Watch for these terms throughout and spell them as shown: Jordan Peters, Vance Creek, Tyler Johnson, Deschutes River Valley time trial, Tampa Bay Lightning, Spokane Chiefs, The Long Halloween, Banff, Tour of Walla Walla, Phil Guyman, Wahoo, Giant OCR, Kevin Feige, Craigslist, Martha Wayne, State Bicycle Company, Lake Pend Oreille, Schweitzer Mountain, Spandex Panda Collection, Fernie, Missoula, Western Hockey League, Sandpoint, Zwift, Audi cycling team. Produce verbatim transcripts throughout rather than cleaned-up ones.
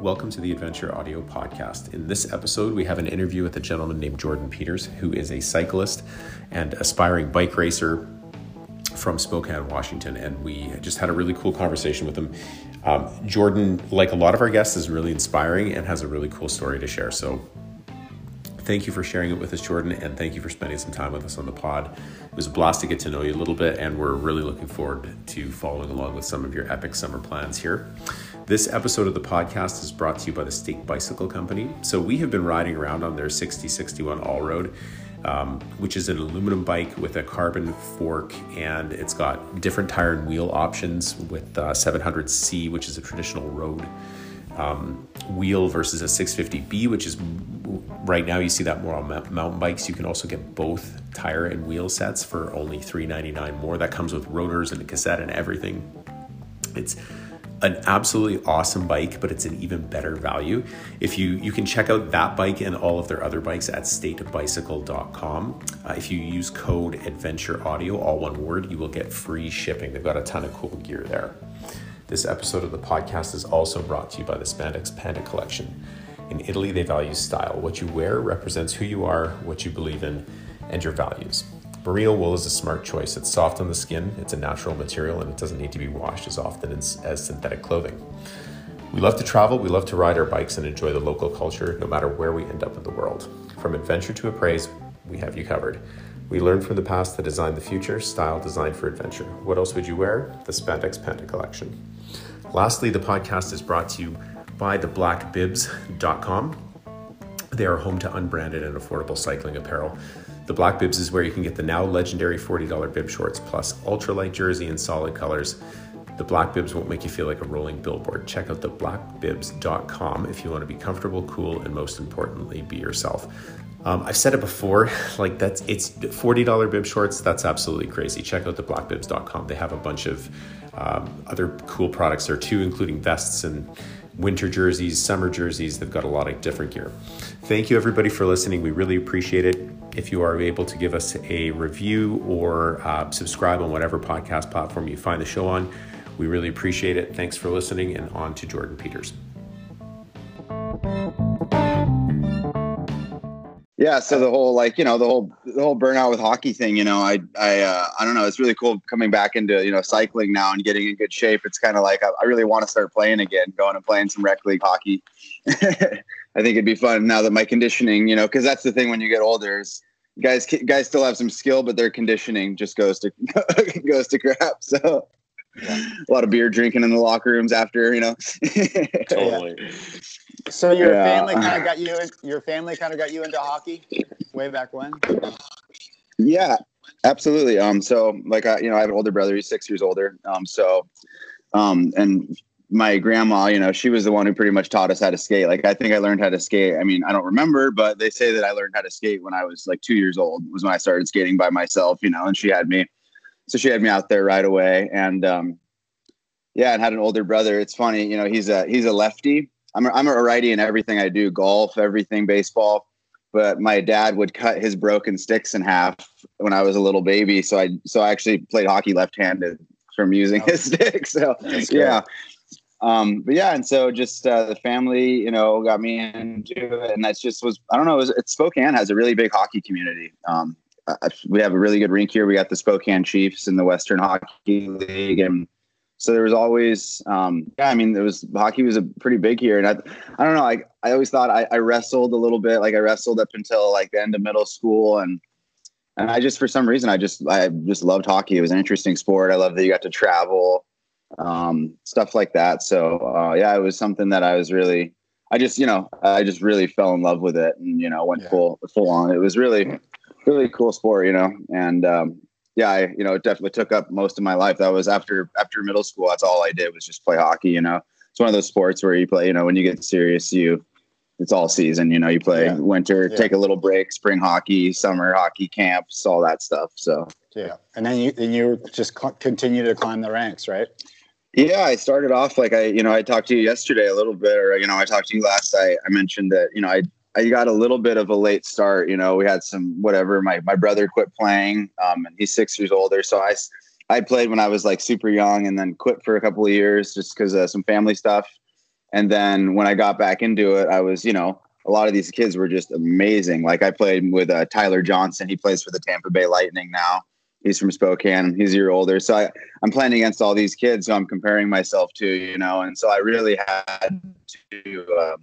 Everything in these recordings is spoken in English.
Welcome to the Adventure Audio Podcast. In this episode, we have an interview with a gentleman named Jordan Peters, who is a cyclist and aspiring bike racer from Spokane, Washington, and we just had a really cool conversation with him. Um, Jordan, like a lot of our guests, is really inspiring and has a really cool story to share. So thank you for sharing it with us, Jordan, and thank you for spending some time with us on the pod. It was a blast to get to know you a little bit, and we're really looking forward to following along with some of your epic summer plans here. This episode of the podcast is brought to you by the State Bicycle Company. So we have been riding around on their sixty sixty-one All Road, um, which is an aluminum bike with a carbon fork, and it's got different tire and wheel options with uh, seven hundred C, which is a traditional road um, wheel, versus a six fifty B, which is right now you see that more on mountain bikes. You can also get both tire and wheel sets for only three ninety-nine more. That comes with rotors and a cassette and everything. It's an absolutely awesome bike, but it's an even better value. If you, you can check out that bike and all of their other bikes at state bicycle dot com. Uh, if you use code ADVENTUREAUDIO, all one word, you will get free shipping. They've got a ton of cool gear there. This episode of the podcast is also brought to you by the Spandex Panda Collection. In Italy, they value style. What you wear represents who you are, what you believe in, and your values. Merino wool is a smart choice. It's soft on the skin, it's a natural material, and it doesn't need to be washed as often as synthetic clothing. We love to travel, we love to ride our bikes and enjoy the local culture, no matter where we end up in the world. From adventure to appraise, we have you covered. We learn from the past to design the future, style designed for adventure. What else would you wear? The Spandex Panda Collection. Lastly, the podcast is brought to you by the black bibs dot com. They are home to unbranded and affordable cycling apparel. The Black Bibs is where you can get the now legendary forty dollars bib shorts plus ultralight jersey in solid colors. The Black Bibs won't make you feel like a rolling billboard. Check out the black bibs dot com if you want to be comfortable, cool, and most importantly, be yourself. Um, I've said it before, like that's it's forty dollars bib shorts. That's absolutely crazy. Check out the black bibs dot com. They have a bunch of um, other cool products there too, including vests and winter jerseys, summer jerseys. They've got a lot of different gear. Thank you everybody for listening. We really appreciate it. If you are able to give us a review or uh, subscribe on whatever podcast platform you find the show on, we really appreciate it. Thanks for listening, and on to Jordan Peters. Yeah. So the whole, like, you know, the whole, the whole burnout with hockey thing, you know, I, I, uh, I don't know. It's really cool coming back into, you know, cycling now and getting in good shape. It's kind of like, I, I really want to start playing again, going and playing some rec league hockey. I think it'd be fun now that my conditioning, you know, cause that's the thing when you get older is guys, guys still have some skill, but their conditioning just goes to, goes to crap. So yeah. A lot of beer drinking in the locker rooms after, you know. Totally. Yeah. So your yeah. family kind of got you. Your family kind of got you into hockey, way back when. Yeah, absolutely. Um, so like I, you know, I have an older brother. He's six years older. Um, so, um, and my grandma, you know, she was the one who pretty much taught us how to skate. Like I think I learned how to skate. I mean, I don't remember, but they say that I learned how to skate when I was like two years old. Was when I started skating by myself, you know, and she had me. So she had me out there right away. And, um, yeah, and had an older brother. It's funny, you know, he's a, he's a lefty. I'm a, I'm a righty in everything I do, golf, everything, baseball. But my dad would cut his broken sticks in half when I was a little baby. So I, so I actually played hockey left-handed from using oh. his sticks. So yeah. Um, but yeah. And so just, uh, the family, you know, got me into it, and that's just was, I don't know. It was, it, Spokane has a really big hockey community. Um, Uh, we have a really good rink here. We got the Spokane Chiefs and the Western Hockey League. And so there was always, um, yeah, I mean, there was hockey was a pretty big here. And I, I don't know. I, I always thought I, I wrestled a little bit. Like I wrestled up until like the end of middle school. And, and I just, for some reason, I just, I just loved hockey. It was an interesting sport. I loved that you got to travel, um, stuff like that. So, uh, yeah, it was something that I was really, I just, you know, I just really fell in love with it, and, you know, went yeah. full, full on. It was really, really cool sport, you know. And um yeah I, you know, it definitely took up most of my life. That was after after middle school. That's all I did was just play hockey, you know. It's one of those sports where you play, you know, when you get serious, you it's all season, you know. You play yeah. winter yeah. take a little break, spring hockey, summer hockey camps, all that stuff. So yeah. And then you then you just cl- continue to climb the ranks, right? Yeah, I started off like I you know I talked to you yesterday a little bit, or you know I talked to you last night. I mentioned that you know I I got a little bit of a late start. You know, we had some, whatever, my, my brother quit playing, um, and he's six years older. So I, I played when I was like super young, and then quit for a couple of years just cause of some family stuff. And then when I got back into it, I was, you know, a lot of these kids were just amazing. Like I played with uh, Tyler Johnson. He plays for the Tampa Bay Lightning now. He's from Spokane. He's a year older. So I, I'm playing against all these kids who I'm comparing myself to, you know. And so I really had to uh,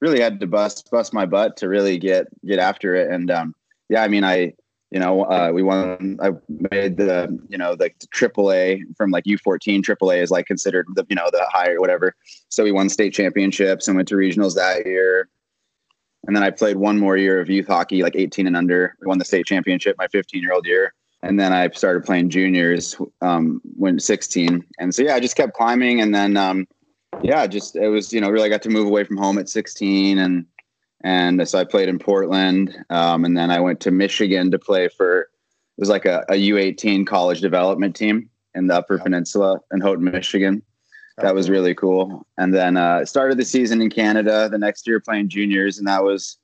really had to bust bust my butt to really get get after it. And um, yeah, I mean, I you know uh, we won. I made the you know the triple A from like U fourteen. triple A is like considered the you know the higher whatever. So we won state championships and went to regionals that year. And then I played one more year of youth hockey, like eighteen and under. We won the state championship my fifteen-year-old year. And then I started playing juniors um, when sixteen. And so, yeah, I just kept climbing. And then, um, yeah, just it was, you know, really got to move away from home at sixteen. And and so I played in Portland. Um, and then I went to Michigan to play for, it was like a, a U eighteen college development team in the Upper Peninsula in Houghton, Michigan. That was really cool. And then uh started the season in Canada the next year playing juniors. And that was,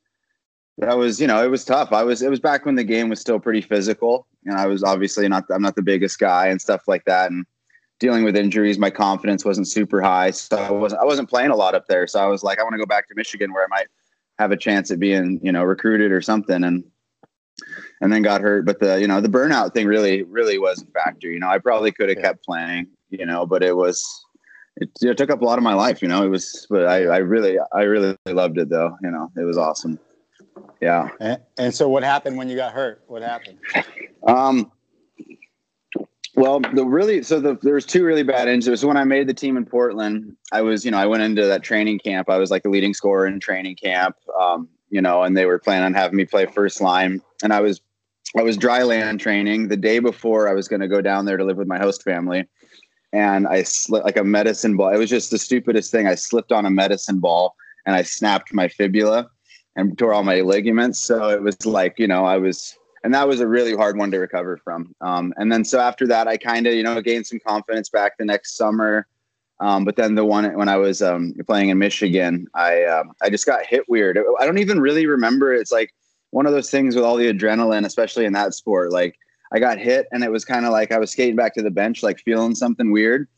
that was, you know, it was tough. I was, it was back when the game was still pretty physical. And I was obviously not, I'm not the biggest guy and stuff like that. And dealing with injuries, my confidence wasn't super high. So I wasn't, I wasn't playing a lot up there. So I was like, I want to go back to Michigan where I might have a chance at being, you know, recruited or something. And, and then got hurt. But the, you know, the burnout thing really, really was a factor. You know, I probably could have yeah. kept playing, you know, but it was, It, it took up a lot of my life, you know, it was, but I, I really, I really loved it though. You know, it was awesome. Yeah. And, and so what happened when you got hurt? What happened? Um, well, the really, so the, there was two really bad injuries. So when I made the team in Portland, I was, you know, I went into that training camp. I was like the leading scorer in training camp, um, you know, and they were planning on having me play first line. And I was, I was dry land training the day before I was going to go down there to live with my host family. And I slipped like a medicine ball. It was just the stupidest thing. I slipped on a medicine ball and I snapped my fibula and tore all my ligaments. So it was like, you know, I was, and that was a really hard one to recover from. Um, and then, so after that, I kind of, you know, gained some confidence back the next summer. Um, but then the one, when I was um, playing in Michigan, I, um, I just got hit weird. I don't even really remember. It's like one of those things with all the adrenaline, especially in that sport, like, I got hit and it was kind of like I was skating back to the bench, like feeling something weird.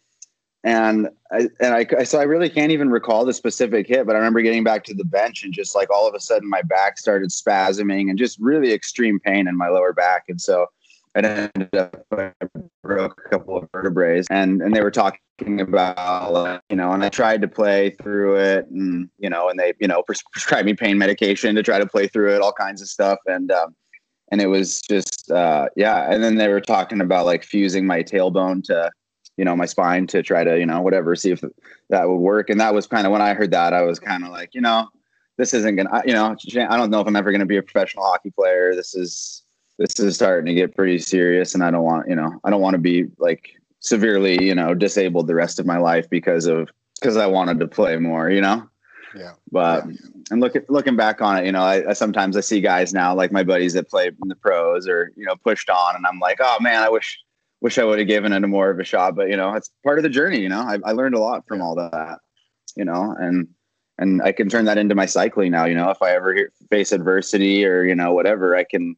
And I, and I, so I really can't even recall the specific hit, but I remember getting back to the bench and just like all of a sudden my back started spasming and just really extreme pain in my lower back. And so I ended up, I broke a couple of vertebrae and, and they were talking about, like, you know, and I tried to play through it and, you know, and they, you know, prescribed me pain medication to try to play through it, all kinds of stuff. And, um, And it was just, uh, yeah. And then they were talking about like fusing my tailbone to, you know, my spine to try to, you know, whatever, see if that would work. And that was kind of when I heard that, I was kind of like, you know, this isn't going to, you know, I don't know if I'm ever going to be a professional hockey player. This is, this is starting to get pretty serious. And I don't want, you know, I don't want to be like severely, you know, disabled the rest of my life because of, because I wanted to play more, you know? Yeah. But yeah. and look at, looking back on it, you know, I, I sometimes I see guys now like my buddies that play in the pros or, you know, pushed on and I'm like, oh man, I wish, wish I would have given it a more of a shot, but you know, it's part of the journey, you know, I, I learned a lot from all that, you know, and, and I can turn that into my cycling now, you know, if I ever face adversity or, you know, whatever, I can,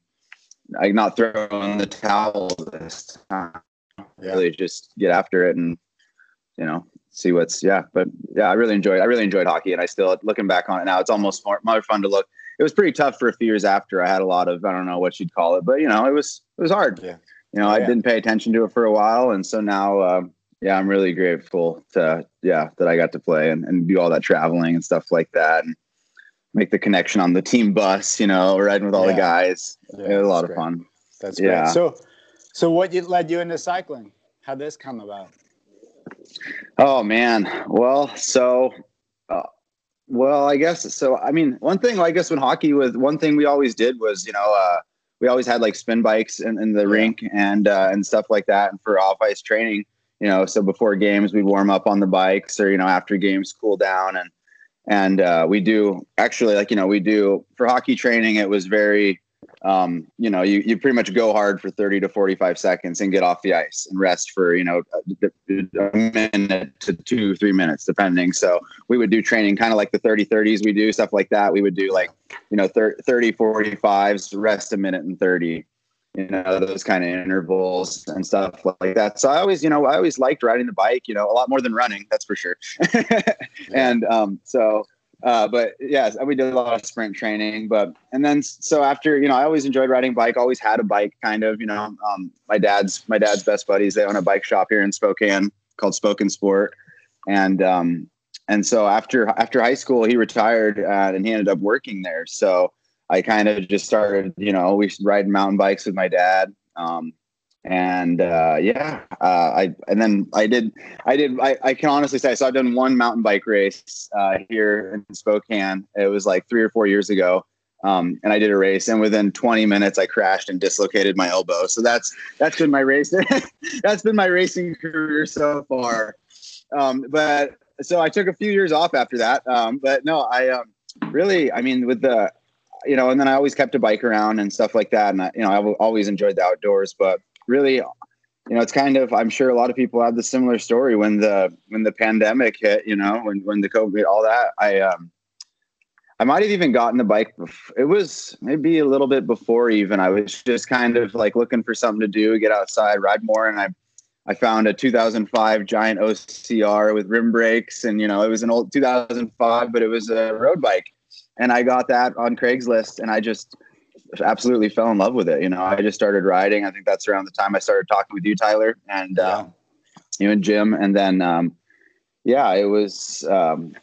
I not throw in the towel this time, yeah. really just get after it and, you know, see what's, yeah, but yeah, I really enjoyed, I really enjoyed hockey and I still, looking back on it now, it's almost more, more fun to look. It was pretty tough for a few years after. I had a lot of, I don't know what you'd call it, but you know, it was, it was hard. Yeah. You know, yeah. I didn't pay attention to it for a while. And so now, um, yeah, I'm really grateful to, yeah, that I got to play and, and do all that traveling and stuff like that and make the connection on the team bus, you know, riding with all yeah. the guys. Yeah, it was a lot great. of fun. That's yeah. great. So, so what led you into cycling? How'd this come about? Oh man. Well, so, uh, well, I guess, so, I mean, one thing, I guess when hockey was one thing we always did was, you know, uh, we always had like spin bikes in, in the yeah. rink and, uh, and stuff like that. And for off ice training, you know, so before games we'd warm up on the bikes or, you know, after games cool down. And, and, uh, we do actually like, you know, we do for hockey training, it was very, um, you know, you, you pretty much go hard for thirty to forty-five seconds and get off the ice and rest for, you know, a minute to two, three minutes, depending. So we would do training kind of like the thirty thirties we do, stuff like that. We would do like, you know, thirty forty-fives, rest a minute and thirty. you know, those kind of intervals and stuff like that. So I always, you know, I always liked riding the bike, you know, a lot more than running, that's for sure. And um, so, uh, but yes, yeah, we did a lot of sprint training, but, and then, so after, you know, I always enjoyed riding bike, always had a bike kind of, you know, um, my dad's, my dad's best buddies, they own a bike shop here in Spokane called Spokane Sport. And, um, and so after, after high school, he retired uh, and he ended up working there. So I kind of just started, you know, we ride mountain bikes with my dad. Um, and, uh, yeah, uh, I, and then I did, I did, I, I can honestly say, so I've done one mountain bike race, uh, here in Spokane. It was like three or four years ago. Um, and I did a race, and within twenty minutes I crashed and dislocated my elbow. So that's, that's been my race. That's been my racing career so far. Um, but so I took a few years off after that. Um, but no, I, um, really, I mean, with the, you know, and then I always kept a bike around and stuff like that. And I, you know, I've always enjoyed the outdoors, but really, you know, it's kind of, I'm sure a lot of people have the similar story when the, when the pandemic hit, you know, when, when the COVID, all that, I, um, I might've even gotten the bike. It was maybe a little bit before even. I was just kind of like looking for something to do, get outside, ride more. And I, I found a two thousand five Giant O C R with rim brakes, and, you know, it was an old two thousand five, but it was a road bike. And I got that on Craigslist, and I just absolutely fell in love with it. You know, I just started riding. I think that's around the time I started talking with you, Tyler, and uh, yeah. you and Jim. And then, um, yeah, it was um,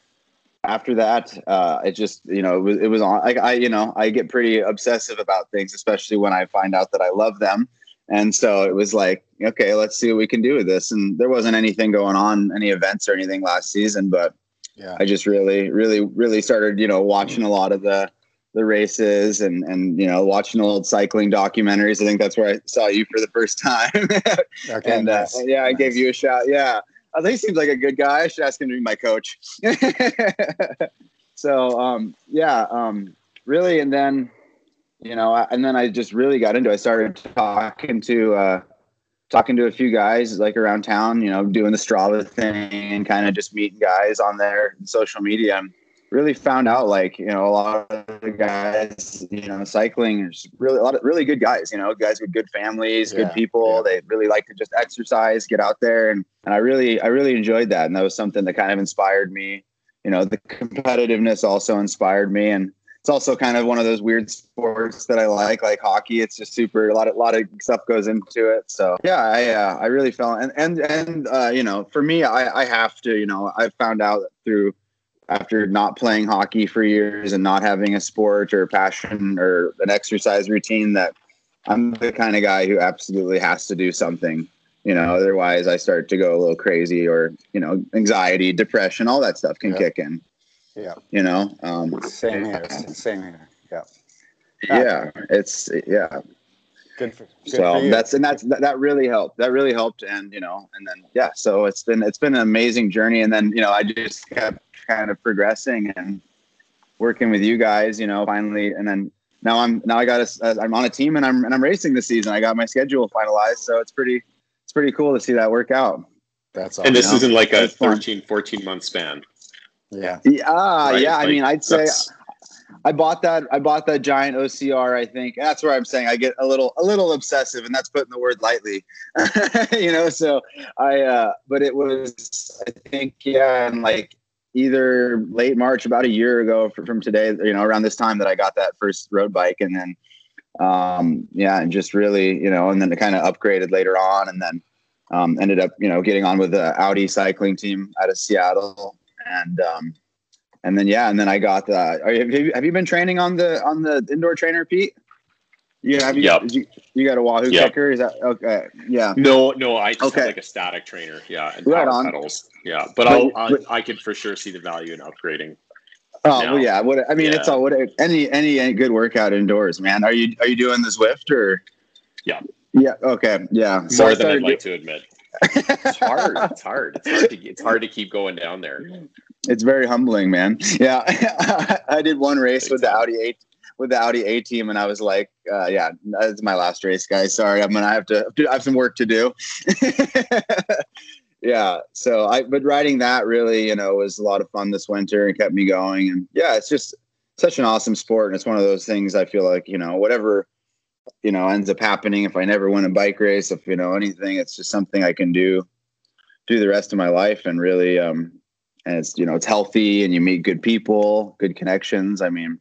after that, uh, it just, you know, it was, it was on, I, I, you know, I get pretty obsessive about things, especially when I find out that I love them. And so it was like, okay, let's see what we can do with this. And there wasn't anything going on, any events or anything last season, but yeah. I just really, really, really started, you know, watching a lot of the, the races and, and, you know, watching old cycling documentaries. I think that's where I saw you for the first time. Okay, and nice. uh, yeah, nice. I gave you a shout. Yeah. I think he seems like a good guy. I should ask him to be my coach. So, um, yeah, um, really. And then, you know, I, and then I just really got into, I started talking to, uh, talking to a few guys like around town, you know, doing the Strava thing and kind of just meeting guys on their social media, and really found out like, you know, a lot of the guys, you know, cycling is really a lot of really good guys, you know, guys with good families, yeah, good people. Yeah. They really like to just exercise, get out there. And, and I really, I really enjoyed that. And that was something that kind of inspired me, you know, the competitiveness also inspired me. And it's also kind of one of those weird sports that I like, like hockey. It's just super, a lot, a lot of stuff goes into it. So yeah, I, uh, I really fell and, and, and, uh, you know, for me, I, I have to, you know, I found out through after not playing hockey for years and not having a sport or passion or an exercise routine that I'm the kind of guy who absolutely has to do something, you know, otherwise I start to go a little crazy or, you know, anxiety, depression, all that stuff can yeah. kick in. Yeah. You know, um, same here, same here. Yeah. Yeah. It's yeah. Good for, good so for you. that's, and that's, that really helped. That really helped. And, you know, and then, yeah, so it's been, it's been an amazing journey. And then, you know, I just kept kind of progressing and working with you guys, you know, finally. And then now I'm, now I got a, I'm on a team and I'm, and I'm racing this season. I got my schedule finalized. So it's pretty, it's pretty cool to see that work out. That's awesome. And this you know? isn't like a thirteen, fourteen month span. Yeah. Yeah. Right? Yeah. Like, I mean, I'd say I bought that. I bought that Giant O C R. I think that's where I'm saying I get a little, a little obsessive, and that's putting the word lightly, you know? So I, uh, but it was, I think, yeah. And like either late March, about a year ago from today, you know, around this time that I got that first road bike, and then, um, yeah. And just really, you know, and then it kind of upgraded later on, and then, um, ended up, you know, getting on with the Audi cycling team out of Seattle. And, um, and then, yeah. And then I got the, are you, have, you, have you been training on the, on the indoor trainer, Pete? Yeah. Have you, yep. you, you got a Wahoo yep. kicker? Is that okay? Yeah. No, no. I just okay. have like a static trainer. Yeah. And right on. Pedals. Yeah. But, but I'll, I'll, I could for sure see the value in upgrading. Oh well, yeah. What, I mean, yeah. it's all what, any, any, any good workout indoors, man. Are you, are you doing the Zwift or? Yeah. Yeah. Okay. Yeah. So More than I'd like to admit. It's hard. It's hard. It's hard, to, it's hard to keep going down there. It's very humbling, man. Yeah, I did one race with the Audi A with the Audi A team, and I was like, uh, "Yeah, it's my last race, guys. Sorry, I'm gonna have to. I have some work to do." Yeah. So I, but riding that really, you know, was a lot of fun this winter and kept me going. And yeah, it's just such an awesome sport, and it's one of those things I feel like, you know, whatever. you know, ends up happening if I never win a bike race, if, you know, anything, it's just something I can do, do the rest of my life. And really, um, and it's, you know, it's healthy and you meet good people, good connections. I mean,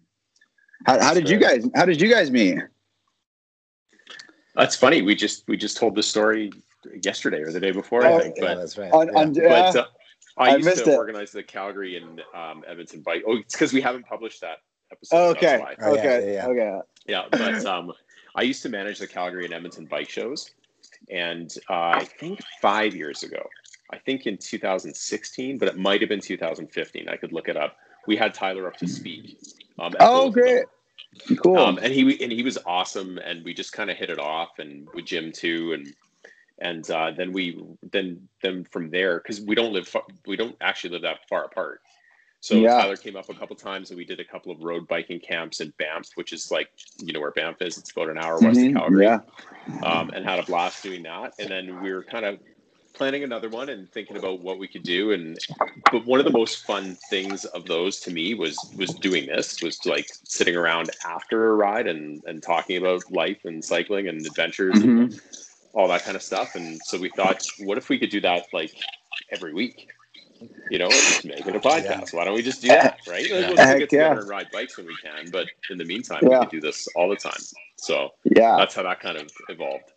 how, how did you guys, how did you guys meet? That's funny. We just, we just told this story yesterday or the day before, oh, I think, yeah, but, that's right. on, yeah. on, uh, but uh, I, I used to it. organize the Calgary and um, Edmonton bike. Oh, it's because we haven't published that episode. Oh, okay. Oh, okay. Yeah, yeah, yeah. yeah. But um, I used to manage the Calgary and Edmonton bike shows. And uh, I think five years ago, I think in two thousand sixteen, but it might have been two thousand fifteen. I could look it up. We had Tyler up to speak. Um, oh, great. Cool. Um, and he and he was awesome. And we just kind of hit it off, and with Jim too. And and uh, then we then then from there, because we don't live far, we don't actually live that far apart. So yeah. Tyler came up a couple times, and we did a couple of road biking camps in Banff, which is like, you know where Banff is. It's about an hour west mm-hmm. of Calgary. Yeah. Um, and had a blast doing that. And then we were kind of planning another one and thinking about what we could do. And but one of the most fun things of those to me was was doing this, was like sitting around after a ride and and talking about life and cycling and adventures mm-hmm. and all that kind of stuff. And so we thought, what if we could do that like every week? You know, just making a podcast. Yeah. Why don't we just do that, right? Yeah. We'll get together yeah. and ride bikes when we can, but in the meantime, yeah. we can do this all the time. So yeah, that's how that kind of evolved.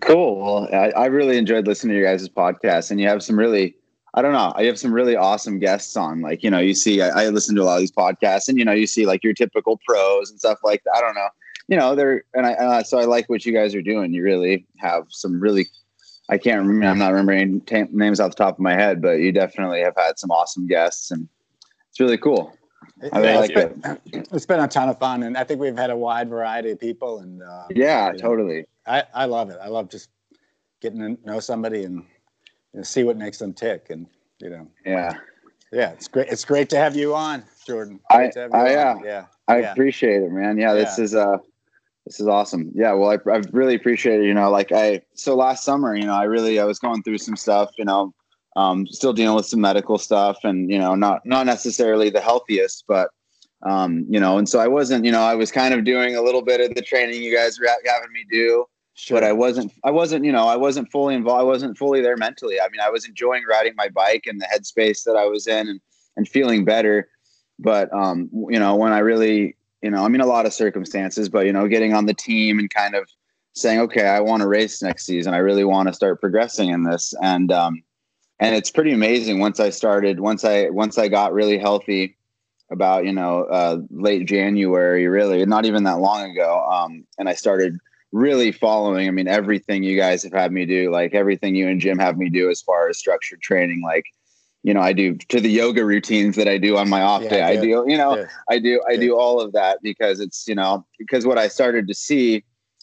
Cool. Well, I, I really enjoyed listening to your guys' podcast, and you have some really, I don't know, you have some really awesome guests on. Like, you know, you see, I, I listen to a lot of these podcasts, and you know, you see like your typical pros and stuff like that. I don't know, you know, they're and I uh, so I like what you guys are doing. You really have some really. I can't remember. I'm not remembering t- names off the top of my head, but you definitely have had some awesome guests, and it's really cool. I really like it. it. It's been a ton of fun, and I think we've had a wide variety of people. And uh, yeah, totally. Know, I, I love it. I love just getting to know somebody and, and see what makes them tick. And you know, yeah, yeah, it's great. It's great to have you on, Jordan. Great I, to have you I on. yeah, yeah, I yeah. appreciate it, man. Yeah, yeah. this is uh This is awesome. Yeah. Well, I, I really appreciate it. You know, like I, so last summer, you know, I really, I was going through some stuff, you know, um, still dealing with some medical stuff and, you know, not, not necessarily the healthiest, but, um, you know, and so I wasn't, you know, I was kind of doing a little bit of the training you guys were having me do, sure. but I wasn't, I wasn't, you know, I wasn't fully involved. I wasn't fully there mentally. I mean, I was enjoying riding my bike and the headspace that I was in and, and feeling better. But, um, you know, when I really, you know, I mean, a lot of circumstances, but, you know, getting on the team and kind of saying, okay, I want to race next season. I really want to start progressing in this. And, um, and it's pretty amazing. Once I started, once I, once I got really healthy about, you know, uh, late January, really not even that long ago. Um, and I started really following, I mean, everything you guys have had me do, like everything you and Jim have me do as far as structured training, like, you know, I do to the yoga routines that I do on my off yeah, day. Good. I do, you know, good. I do, I good. do all of that because it's, you know, because what I started to see,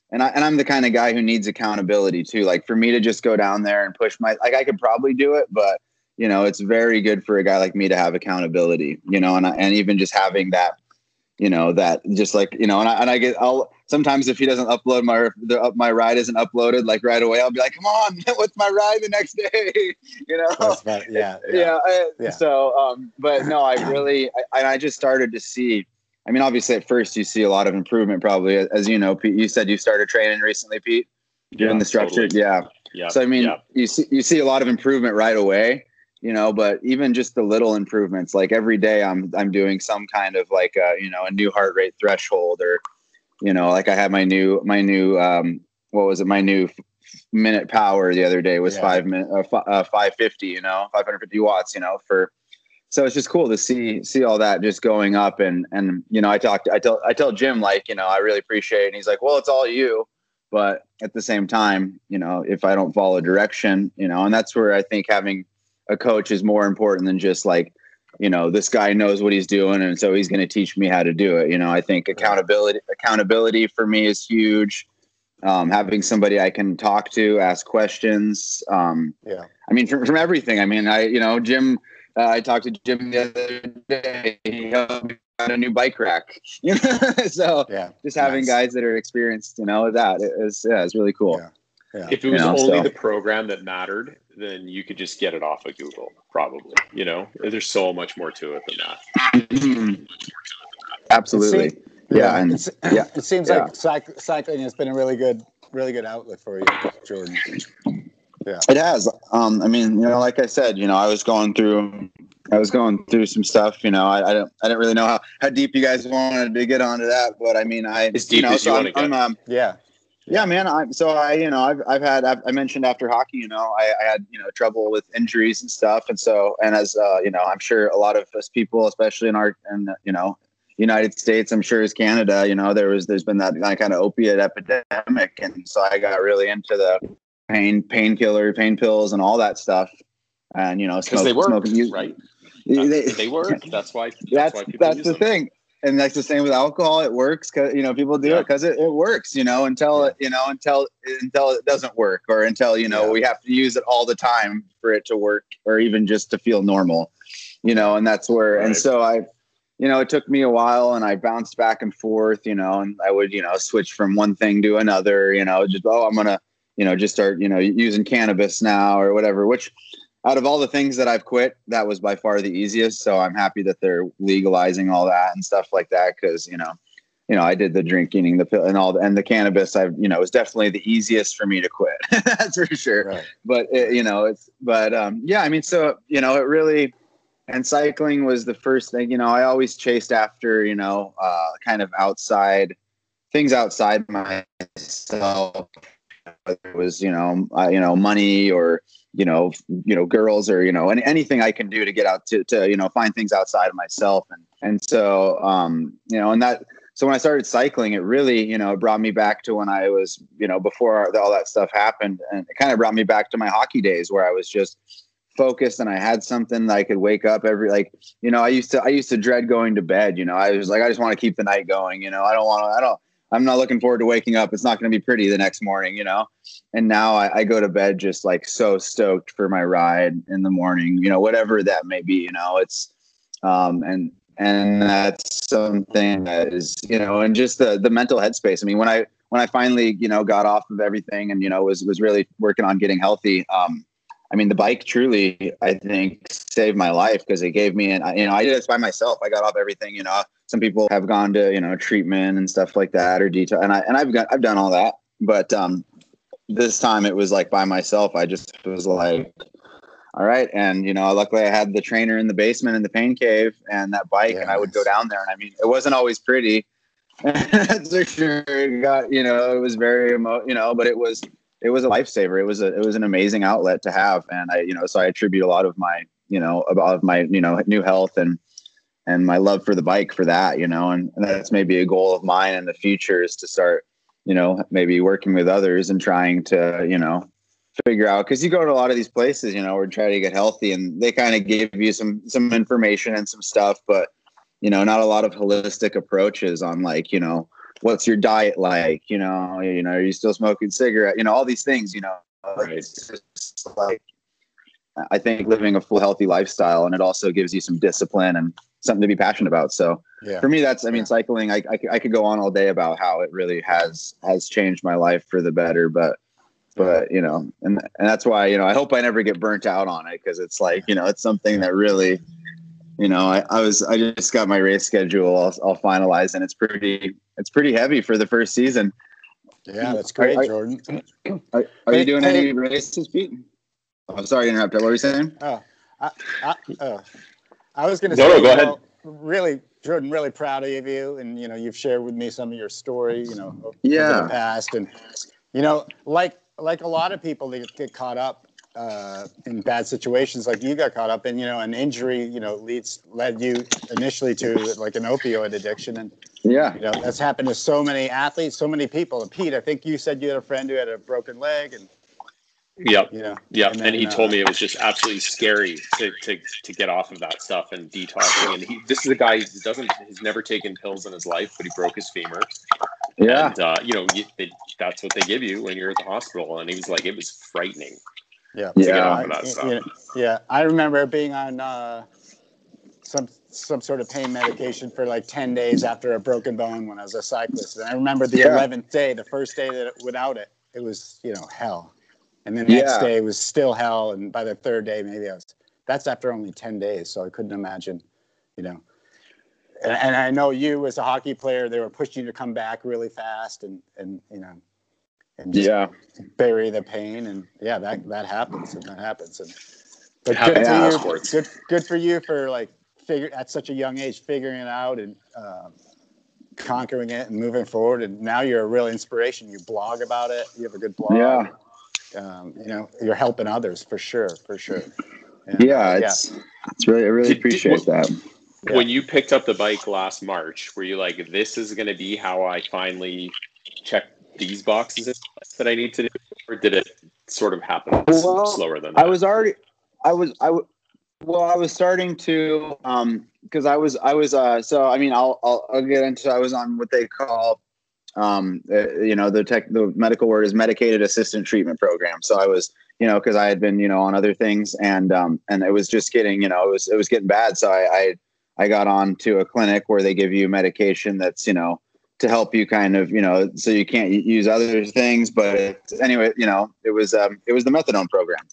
and I, and I'm the kind of guy who needs accountability too. Like for me to just go down there and push my, like I could probably do it, but you know, it's very good for a guy like me to have accountability, you know, and I, and even just having that, you know, that just like, you know, and I, and I get, I'll sometimes if he doesn't upload my, the, up, my ride isn't uploaded like right away, I'll be like, come on, what's my ride the next day? You know? That's right. Yeah. Yeah. yeah, I, yeah. So, um, but no, I really, I, I just started to see, I mean, obviously at first you see a lot of improvement probably as you know, Pete, you said you started training recently, Pete, yeah, in the structure. Totally. Yeah. yeah. So, I mean, yeah. you see, you see a lot of improvement right away. You know, but even just the little improvements, like every day I'm, I'm doing some kind of like, uh, you know, a new heart rate threshold or, you know, like I had my new, my new, um, what was it? My new f- minute power the other day was yeah. five minute, uh, f- uh, five fifty, you know, five hundred fifty watts, you know, for, so it's just cool to see, see all that just going up. And, and, you know, I talked, I tell, I tell Jim, like, you know, I really appreciate it. And he's like, well, it's all you. But at the same time, you know, if I don't follow direction, you know, and that's where I think having a coach is more important than just like, you know, this guy knows what he's doing. And so he's going to teach me how to do it. You know, I think accountability, accountability for me is huge. Um, having somebody I can talk to, ask questions. Um, yeah. I mean, from, from everything, I mean, I, you know, Jim, uh, I talked to Jim the other day, he helped me find a new bike rack, you know, so yeah, just having nice. guys that are experienced, you know, that is, yeah, it's really cool. Yeah. Yeah. If it was you know, only so. the program that mattered, then you could just get it off of Google, probably. You know, there's so much more to it than that. Absolutely. See, Yeah, and it's, yeah, it seems yeah. like cyc- cycling has been a really good, really good outlet for you, Jordan. Yeah, it has. Um, I mean, you know, like I said, you know, I was going through, I was going through some stuff. You know, I, I don't, I didn't really know how, how deep you guys wanted to get onto that, but I mean, I as deep you know, as so you want to get. I'm, um, yeah. Yeah, man. I, so I, you know, I've I've had I've, I mentioned after hockey, you know, I, I had you know trouble with injuries and stuff, and so and as uh, you know, I'm sure a lot of us people, especially in our and you know United States, I'm sure as Canada, you know, there was there's been that kind of opiate epidemic, and so I got really into the pain painkiller, pain pills, and all that stuff, and you know, because they work, smoking, right? They, they work. That's why. That's that's, why people that's use the them. Thing. And that's the same with alcohol. It works because, you know, people do yeah. it because it, it works, you know, until, yeah. it, you know, until, until it doesn't work or until, you know, yeah. we have to use it all the time for it to work or even just to feel normal, you know, and that's where, right. and so I, you know, it took me a while and I bounced back and forth, you know, and I would, you know, switch from one thing to another, you know, just, oh, I'm going to, you know, just start, you know, using cannabis now or whatever, which out of all the things that I've quit, that was by far the easiest. So I'm happy that they're legalizing all that and stuff like that. Cause you know, you know, I did the drink, eating the pill and all the, and the cannabis I've, you know, was definitely the easiest for me to quit. That's for sure. Right. But it, you know, it's, but um, yeah, I mean, so, you know, it really, and cycling was the first thing, you know, I always chased after, you know, uh, kind of outside things outside myself, whether it was, you know, uh, you know, money or, you know, you know, girls or, you know, and anything I can do to get out to, to, you know, find things outside of myself. And, and so, um, you know, and that, so when I started cycling, it really, you know, brought me back to when I was, you know, before all that stuff happened, and it kind of brought me back to my hockey days where I was just focused and I had something that I could wake up every, like, you know, I used to, I used to dread going to bed, you know, I was like, I just want to keep the night going, you know, I don't want to, I don't, I'm not looking forward to waking up. It's not going to be pretty the next morning, you know? And now I, I go to bed just like so stoked for my ride in the morning, you know, whatever that may be, you know, it's, um, and, and that's something that is, you know, and just the, the mental headspace. I mean, when I, when I finally, you know, got off of everything and, you know, was, was really working on getting healthy. Um, I mean, the bike truly, I think, saved my life because it gave me, and you know, I did this by myself. I got off everything, you know, some people have gone to, you know, treatment and stuff like that or detail. And I, and I've got, I've done all that, but, um, this time it was like by myself. I just was like, all right. And, you know, luckily I had the trainer in the basement in the pain cave and that bike, yeah, and I would go down there. And I mean, it wasn't always pretty. That's for sure. It got, you know, it was very, emo- you know, but it was, it was a lifesaver. It was a, it was an amazing outlet to have. And I, you know, so I attribute a lot of my, you know, about my, you know, new health and, and my love for the bike for that, you know, and, and that's maybe a goal of mine in the future is to start, you know, maybe working with others and trying to, you know, figure out, cause you go to a lot of these places, you know, or try to get healthy and they kind of give you some, some information and some stuff, but you know, not a lot of holistic approaches on like, you know, what's your diet like, you know, you know, are you still smoking cigarette, you know, all these things, you know, right. It's just like, I think living a full healthy lifestyle, and it also gives you some discipline and something to be passionate about. So yeah. for me, that's, I mean, yeah. cycling, I, I, I could go on all day about how it really has, has changed my life for the better, but, but, you know, and, and that's why, you know, I hope I never get burnt out on it. Cause it's like, you know, it's something that really, you know, I, I was, I just got my race schedule. I'll, I'll finalize, and it's pretty, it's pretty heavy for the first season. Yeah, that's great, are, Jordan. Are, are, are hey, you doing hey, any races, Pete? I'm sorry to interrupt. What were you saying? Oh, I, I, uh, I was going to no, say, no, go ahead. Know, really, Jordan, really proud of you. And, you know, you've shared with me some of your story, you know, yeah. in the past. And, you know, like, like a lot of people that get caught up uh, in bad situations, like you got caught up in, you know, an injury, you know, leads led you initially to like an opioid addiction. And, yeah, you know, that's happened to so many athletes, so many people. And Pete, I think you said you had a friend who had a broken leg and. Yep. Yeah. Yep. And, then, and he uh, told me it was just absolutely scary to, to, to get off of that stuff and detoxing. And he, this is a guy who doesn't, has never taken pills in his life, but he broke his femur. Yeah. And, uh, you know, you, they, that's what they give you when you're at the hospital. And he was like, it was frightening. Yeah. To yeah. get off of that stuff. You know, yeah. I remember being on uh, some, some sort of pain medication for like ten days after a broken bone when I was a cyclist. And I remember the yeah. eleventh day, the first day that without it, it was, you know, hell. And the next yeah. day was still hell. And by the third day, maybe I was, that's after only ten days. So I couldn't imagine, you know, and, and I know you as a hockey player, they were pushing you to come back really fast and, and you know, and just yeah. bury the pain. And yeah, that, that happens and that happens. And, but good, yeah, for you, good, good for you for like figure at such a young age, figuring it out and um, conquering it and moving forward. And now you're a real inspiration. You blog about it. You have a good blog. Yeah. Um, you know, you're helping others for sure, for sure. And, yeah, it's yeah. it's really I really did, appreciate did, that. Yeah. When you picked up the bike last March, were you like, "This is going to be how I finally check these boxes that I need to do," or did it sort of happen well, slower than that? I was already, I was, I w- well, I was starting to, um, because I was, I was, uh, so I mean, I'll, I'll, I'll get into. I was on what they call. Um, uh, you know, the tech, the medical word is medicated assistant treatment program. So I was, you know, cause I had been, you know, on other things and, um, and it was just getting, you know, it was, it was getting bad. So I, I, I got on to a clinic where they give you medication that's, you know, to help you kind of, you know, so you can't use other things, but it, anyway, you know, it was, um, it was the methadone program.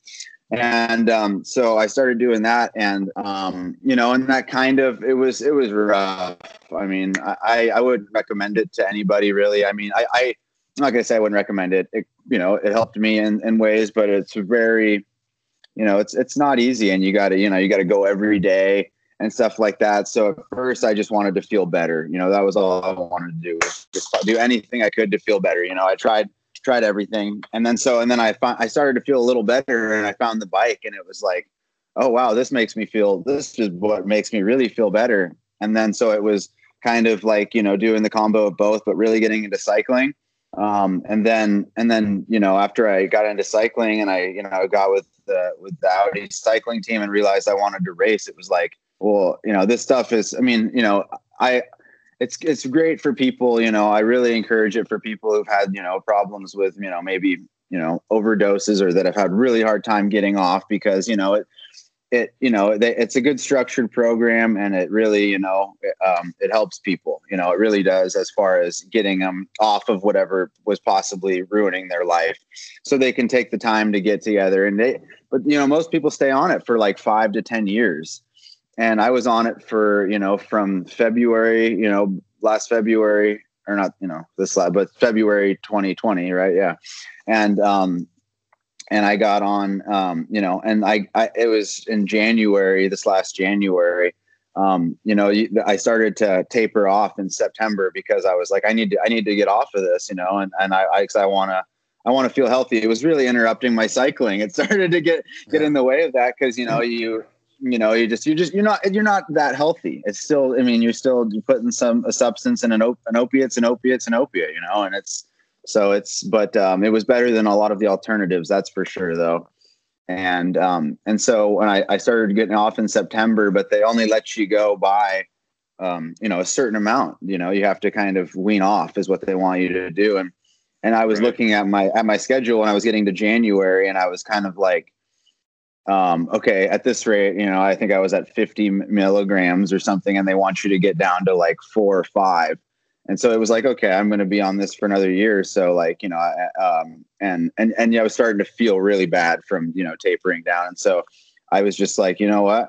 And, um, so I started doing that and, um, you know, and that kind of, it was, it was rough. I mean, I, I wouldn't recommend it to anybody really. I mean, I, I, like I said, I wouldn't recommend it. It, you know, it helped me in, in ways, but it's very, you know, it's, it's not easy and you gotta, you know, you gotta go every day and stuff like that. So at first I just wanted to feel better. You know, that was all I wanted to do, was just do anything I could to feel better. You know, I tried tried everything. And then, so, and then I found, I started to feel a little better and I found the bike and it was like, oh, wow, this makes me feel, this is what makes me really feel better. And then, so it was kind of like, you know, doing the combo of both, but really getting into cycling. Um, and then, and then, you know, after I got into cycling and I, you know, I got with the, with the Audi cycling team and realized I wanted to race. It was like, well, you know, this stuff is, I mean, you know, I, It's it's great for people, you know, I really encourage it for people who've had, you know, problems with, you know, maybe, you know, overdoses or that have had really hard time getting off because, you know, it, it you know, they, it's a good structured program and it really, you know, it, um, it helps people, you know, it really does as far as getting them off of whatever was possibly ruining their life so they can take the time to get together. And they, but, you know, most people stay on it for like five to ten years. And I was on it for, you know, from February, you know, last February or not, you know, this lab, but February, twenty twenty. Right. Yeah. And, um, and I got on, um, you know, and I, I, it was in January, this last January, um, you know, I started to taper off in September because I was like, I need to, I need to get off of this, you know, and, and I, I, cause I want to, I want to feel healthy. It was really interrupting my cycling. It started to get, get in the way of that. Cause you know, you, you know, you just, you just, you're not, you're not that healthy. It's still, I mean, you're still putting some a substance in an, op- an opiates and opiates and opiate, you know, and it's, so it's, but, um, it was better than a lot of the alternatives. That's for sure though. And, um, and so when I, I started getting off in September, but they only let you go by, um, you know, a certain amount, you know, you have to kind of wean off is what they want you to do. And, and I was right. looking at my, at my schedule and I was getting to January and I was kind of like, Um, okay, at this rate, you know, I think I was at fifty milligrams or something, and they want you to get down to like four or five. And so it was like, okay, I'm going to be on this for another year. So like, you know, I, um, and, and, and yeah, I was starting to feel really bad from, you know, tapering down. And so I was just like, you know what,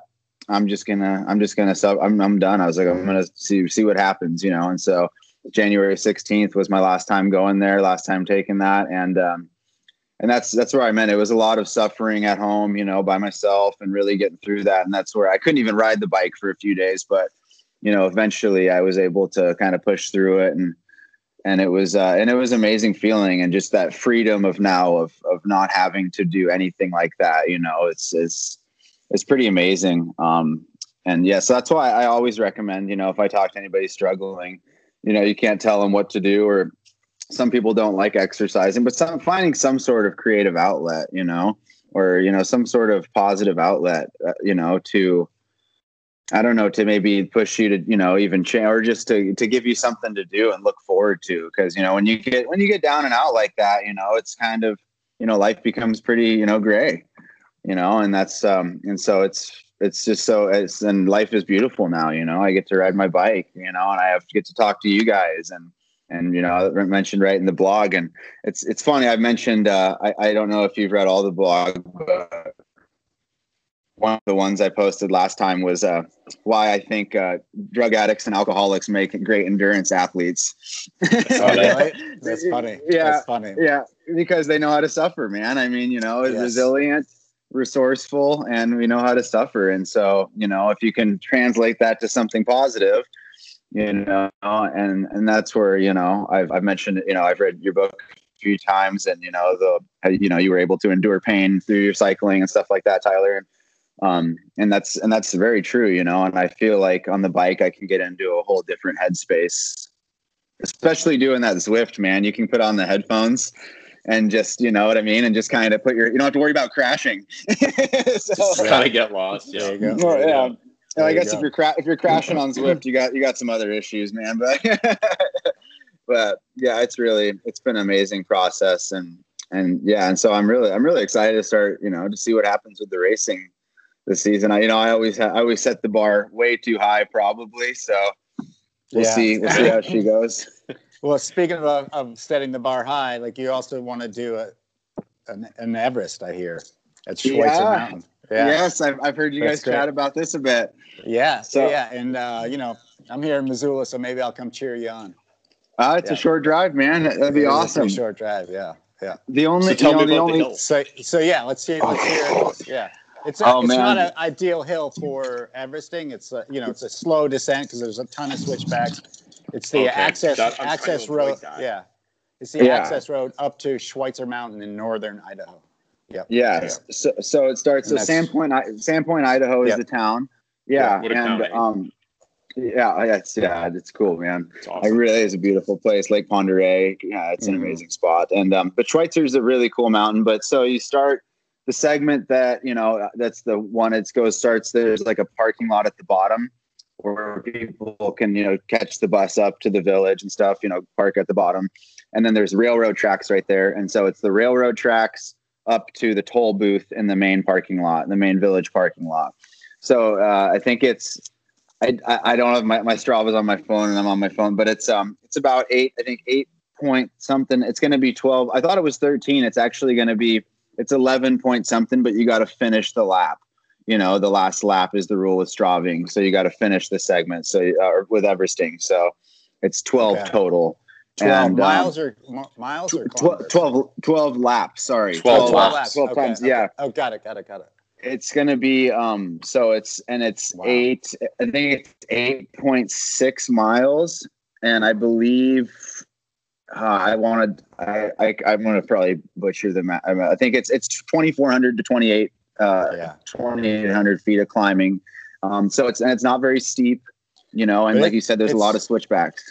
I'm just gonna, I'm just gonna sub, I'm, I'm done. I was like, I'm going to see, see what happens, you know? And so January sixteenth was my last time going there, last time taking that. And, um, And that's, that's where I meant. It was a lot of suffering at home, you know, by myself and really getting through that. And that's where I couldn't even ride the bike for a few days, but you know, eventually I was able to kind of push through it and, and it was, uh, and it was amazing feeling and just that freedom of now of, of not having to do anything like that. You know, it's, it's, it's pretty amazing. Um, and yeah, so that's why I always recommend, you know, if I talk to anybody struggling, you know, you can't tell them what to do or, some people don't like exercising, but some finding some sort of creative outlet, you know, or, you know, some sort of positive outlet, uh, you know, to, I don't know, to maybe push you to, you know, even change or just to, to give you something to do and look forward to. Cause you know, when you get, when you get down and out like that, you know, it's kind of, you know, life becomes pretty, you know, gray, you know, and that's, um, and so it's, it's just so it's, and life is beautiful now, you know, I get to ride my bike, you know, and I have to get to talk to you guys and, And, you know, I mentioned right in the blog and it's, it's funny. I've mentioned, uh, I, I don't know if you've read all the blog, but one of the ones I posted last time was, uh, why I think uh, drug addicts and alcoholics make great endurance athletes. That's funny. Right? That's funny. Yeah, That's funny. Yeah, because they know how to suffer, man. I mean, you know, yes. resilient, resourceful, and we know how to suffer. And so, you know, if you can translate that to something positive, you know, and and that's where, you know, I've I've mentioned, you know, I've read your book a few times, and you know the you know you were able to endure pain through your cycling and stuff like that, Tyler. And Um, and that's, and that's very true, you know, and I feel like on the bike, I can get into a whole different headspace, especially doing that Zwift, man. You can put on the headphones and just, you know what I mean? And just kind of put your, you don't have to worry about crashing. so, just kind of get lost. Yeah. Go. Or, yeah. And I guess go. if you're, cra- if you're crashing on Zwift, you got, you got some other issues, man, but, but yeah, it's really, it's been an amazing process. And, and yeah. And so I'm really, I'm really excited to start, you know, to see what happens with the racing this season. I, you know, I always, ha- I always set the bar way too high, probably. So we'll yeah. see, we'll see how she goes. Well, speaking of, of setting the bar high, like you also want to do a, an, an Everest, I hear, at Schweitzer yeah. Mountain. Yeah. Yes. I've, I've heard you That's guys great. chat about this a bit. Yeah. So yeah. And, uh, you know, I'm here in Missoula, so maybe I'll come cheer you on. Uh, it's yeah. a short drive, man. That'd be awesome. A short drive. Yeah. Yeah. The only, so tell you know, me about the only, the so, so yeah, let's see. Let's oh. hear yeah. It's, a, oh, it's not an ideal hill for Everesting. It's a, you know, it's a slow descent because there's a ton of switchbacks. It's the okay. access that, access road. Yeah, it's the yeah. access road up to Schweitzer Mountain in northern Idaho. Yep. Yeah. Yeah. So, so it starts. So Sandpoint, Sandpoint, Idaho yep. is the town. Yeah. yeah and county. um, yeah, that's yeah, it's cool, man. It's awesome. It really is a beautiful place, Lake Pend Oreille. Yeah, it's mm-hmm. an amazing spot. And um, but Schweitzer's a really cool mountain. But so you start. The segment that, you know, that's the one it goes starts, there's like a parking lot at the bottom where people can, you know, catch the bus up to the village and stuff, you know, park at the bottom. And then there's railroad tracks right there. And so it's the railroad tracks up to the toll booth in the main parking lot, the main village parking lot. So uh, I think it's, I, I don't have my, my Strava's on my phone and I'm on my phone, but it's, um, it's about eight, I think eight point something. It's going to be twelve. I thought it was thirteen. It's actually going to be It's eleven point something, but you got to finish the lap. You know, the last lap is the rule with Straving, so you got to finish the segment. So uh, with Everesting, so it's twelve okay. total. Twelve and, miles um, or m- miles or tw- twelve twelve laps. Sorry, twelve, twelve laps. laps. Twelve okay. times. Okay. Yeah. Oh, got it. Got it. Got it. It's gonna be um. So it's and it's wow. eight. I think it's eight point six miles, and I believe. Uh, I wanted. I, I I'm gonna probably butcher the map. I think it's it's twenty-four hundred to twenty-eight uh, yeah. twenty-eight hundred feet of climbing. Um, so it's and it's not very steep, you know. And but like it, you said, there's a lot of switchbacks.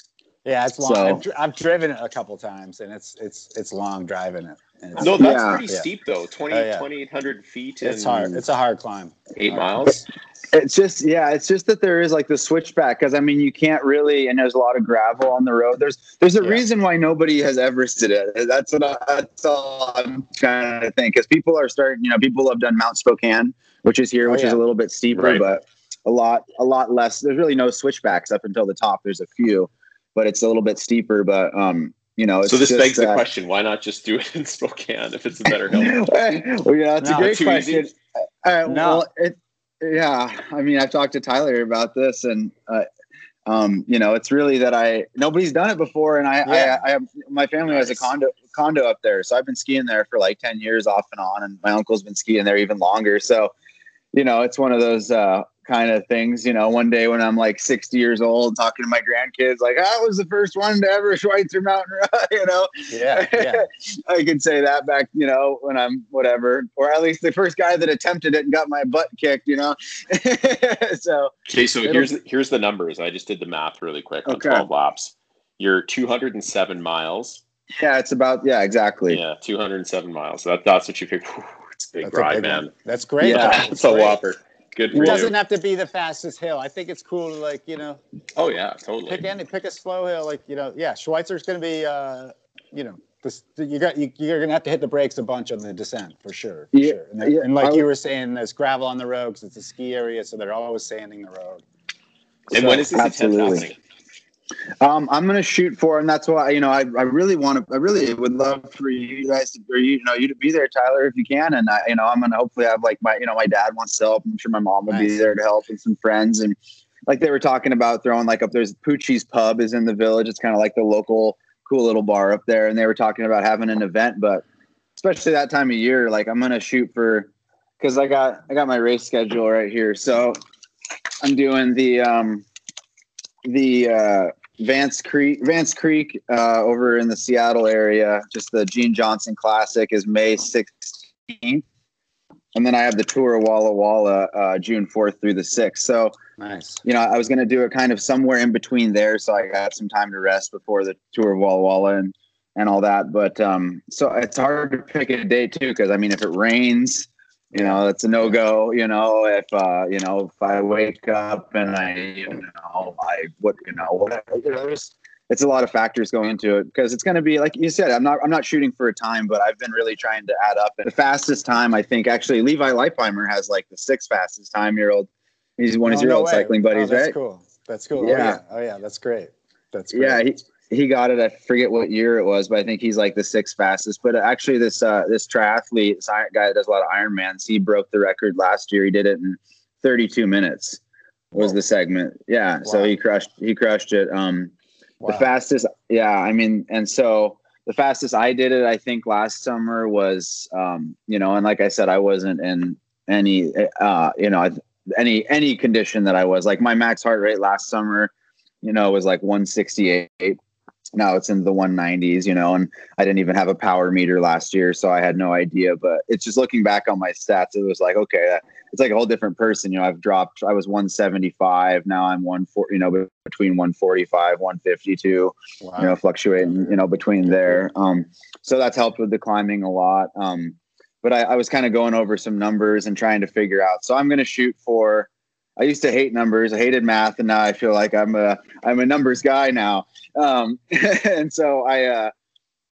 Yeah, it's long. So, I've, dr- I've driven it a couple times, and it's it's it's long driving it. No, that's yeah. pretty yeah. steep though. twenty oh, yeah. twenty-eight hundred feet. It's hard. It's a hard climb. Eight hard. miles. It's just yeah, it's just that there is like the switchback because I mean you can't really and there's a lot of gravel on the road. There's there's a yeah. reason why nobody has Everested it. That's what I, that's all I'm trying to think because people are starting. You know, people have done Mount Spokane, which is here, oh, which yeah. is a little bit steeper, right. but a lot a lot less. There's really no switchbacks up until the top. There's a few, but it's a little bit steeper. But um. You know, it's so this just, begs the uh, question: why not just do it in Spokane if it's a better hill? Well, yeah, that's no, a great question. Uh, no. Well, it, yeah, I mean, I've talked to Tyler about this, and uh, um, you know, it's really that I nobody's done it before, and I, yeah. I, I, I my family nice. has a condo condo up there, so I've been skiing there for like ten years off and on, and my uncle's been skiing there even longer. So, you know, it's one of those. Uh, kind of things, you know, one day when I'm like sixty years old talking to my grandkids, like I was the first one to ever Schweitzer Mountain, you know, yeah, yeah. I can say that back, you know, when I'm whatever, or at least the first guy that attempted it and got my butt kicked, you know? so, okay. So here's, here's the numbers. I just did the math really quick on okay. twelve laps. You're two hundred seven miles. Yeah. It's about, yeah, exactly. Yeah. two hundred seven miles. That, that's what you figured. It's a big that's ride, a big man. One. That's great. Yeah. That's it's a great. whopper. Good for it doesn't you. have to be the fastest hill. I think it's cool to like, you know. Oh yeah, totally. Pick any, pick a slow hill, like you know. Yeah, Schweitzer's going to be, uh, you know, this, you got you, you're going to have to hit the brakes a bunch on the descent for sure. For yeah, sure. And, the, yeah, and like I, you were saying, there's gravel on the road because it's a ski area, so they're always sanding the road. And so, when is this attempt happening? Um, I'm going to shoot for, and that's why, you know, I, I really want to, I really would love for you guys to, or you, you know, you to be there, Tyler, if you can. And I, you know, I'm going to hopefully have like my, you know, my dad wants to help. I'm sure my mom will nice. be there to help and some friends. And like they were talking about throwing like up, there's Poochie's Pub is in the village. It's kind of like the local cool little bar up there. And they were talking about having an event, but especially that time of year, like I'm going to shoot for, cause I got, I got my race schedule right here. So I'm doing the, um, the, uh, Vance Creek, Vance Creek, uh, over in the Seattle area. Just the Gene Johnson Classic is May sixteenth, and then I have the Tour of Walla Walla uh, June fourth through the sixth. So, nice. You know, I was going to do it kind of somewhere in between there, so I got some time to rest before the Tour of Walla Walla and and all that. But um, so it's hard to pick a day too, because I mean, if it rains, you know, that's a no-go. You know, if uh, you know, if I wake up and I, you know, I what, you know, whatever. It's a lot of factors going into it, because it's going to be like you said. I'm not, I'm not shooting for a time, but I've been really trying to add up. And the fastest time, I think, actually, Levi Leipheimer has like the sixth fastest time. Year old, he's one oh, of your no old way. cycling buddies, oh, that's right? That's cool. That's cool. Yeah. Oh yeah. Oh yeah. That's great. That's great. Yeah. He, he got it. I forget what year it was, but I think he's like the sixth fastest. But actually, this uh, this triathlete, this guy that does a lot of Ironmans, he broke the record last year. He did it in thirty-two minutes was oh. the segment. Yeah, wow. So he crushed. He crushed it. Um, wow. The fastest. Yeah, I mean, and so the fastest I did it, I think last summer was, um, you know, and like I said, I wasn't in any, uh, you know, any any condition that I was like my max heart rate last summer, you know, was like one sixty-eight. Now it's in the one nineties, you know, and I didn't even have a power meter last year, so I had no idea. But it's just looking back on my stats, it was like, okay, that, it's like a whole different person. You know, I've dropped, I was one seventy-five. Now I'm one forty, you know, between one forty-five, one fifty-two, wow. you know, fluctuating, you know, between there. Um, so that's helped with the climbing a lot. Um, but I, I was kind of going over some numbers and trying to figure out. So I'm going to shoot for, I used to hate numbers. I hated math, and now I feel like I'm a I'm a numbers guy now. Um, and so I uh,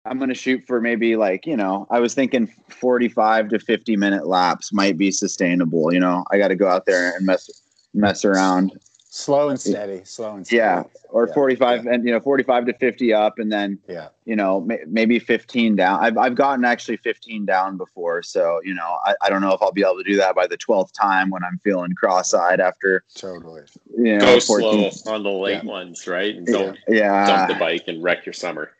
I'm going to shoot for maybe like, you know, I was thinking forty-five to fifty minute laps might be sustainable. You know, I got to go out there and mess mess around. Slow and steady, slow and steady. Yeah, or yeah. forty-five yeah. and, you know, forty-five to fifty up, and then yeah, you know, may, maybe fifteen down. I've I've gotten actually fifteen down before, so you know, I, I don't know if I'll be able to do that by the twelfth time when I'm feeling cross-eyed after. Totally. You know, go fourteen slow on the late yeah. ones, right? And don't yeah. dump the bike and wreck your summer.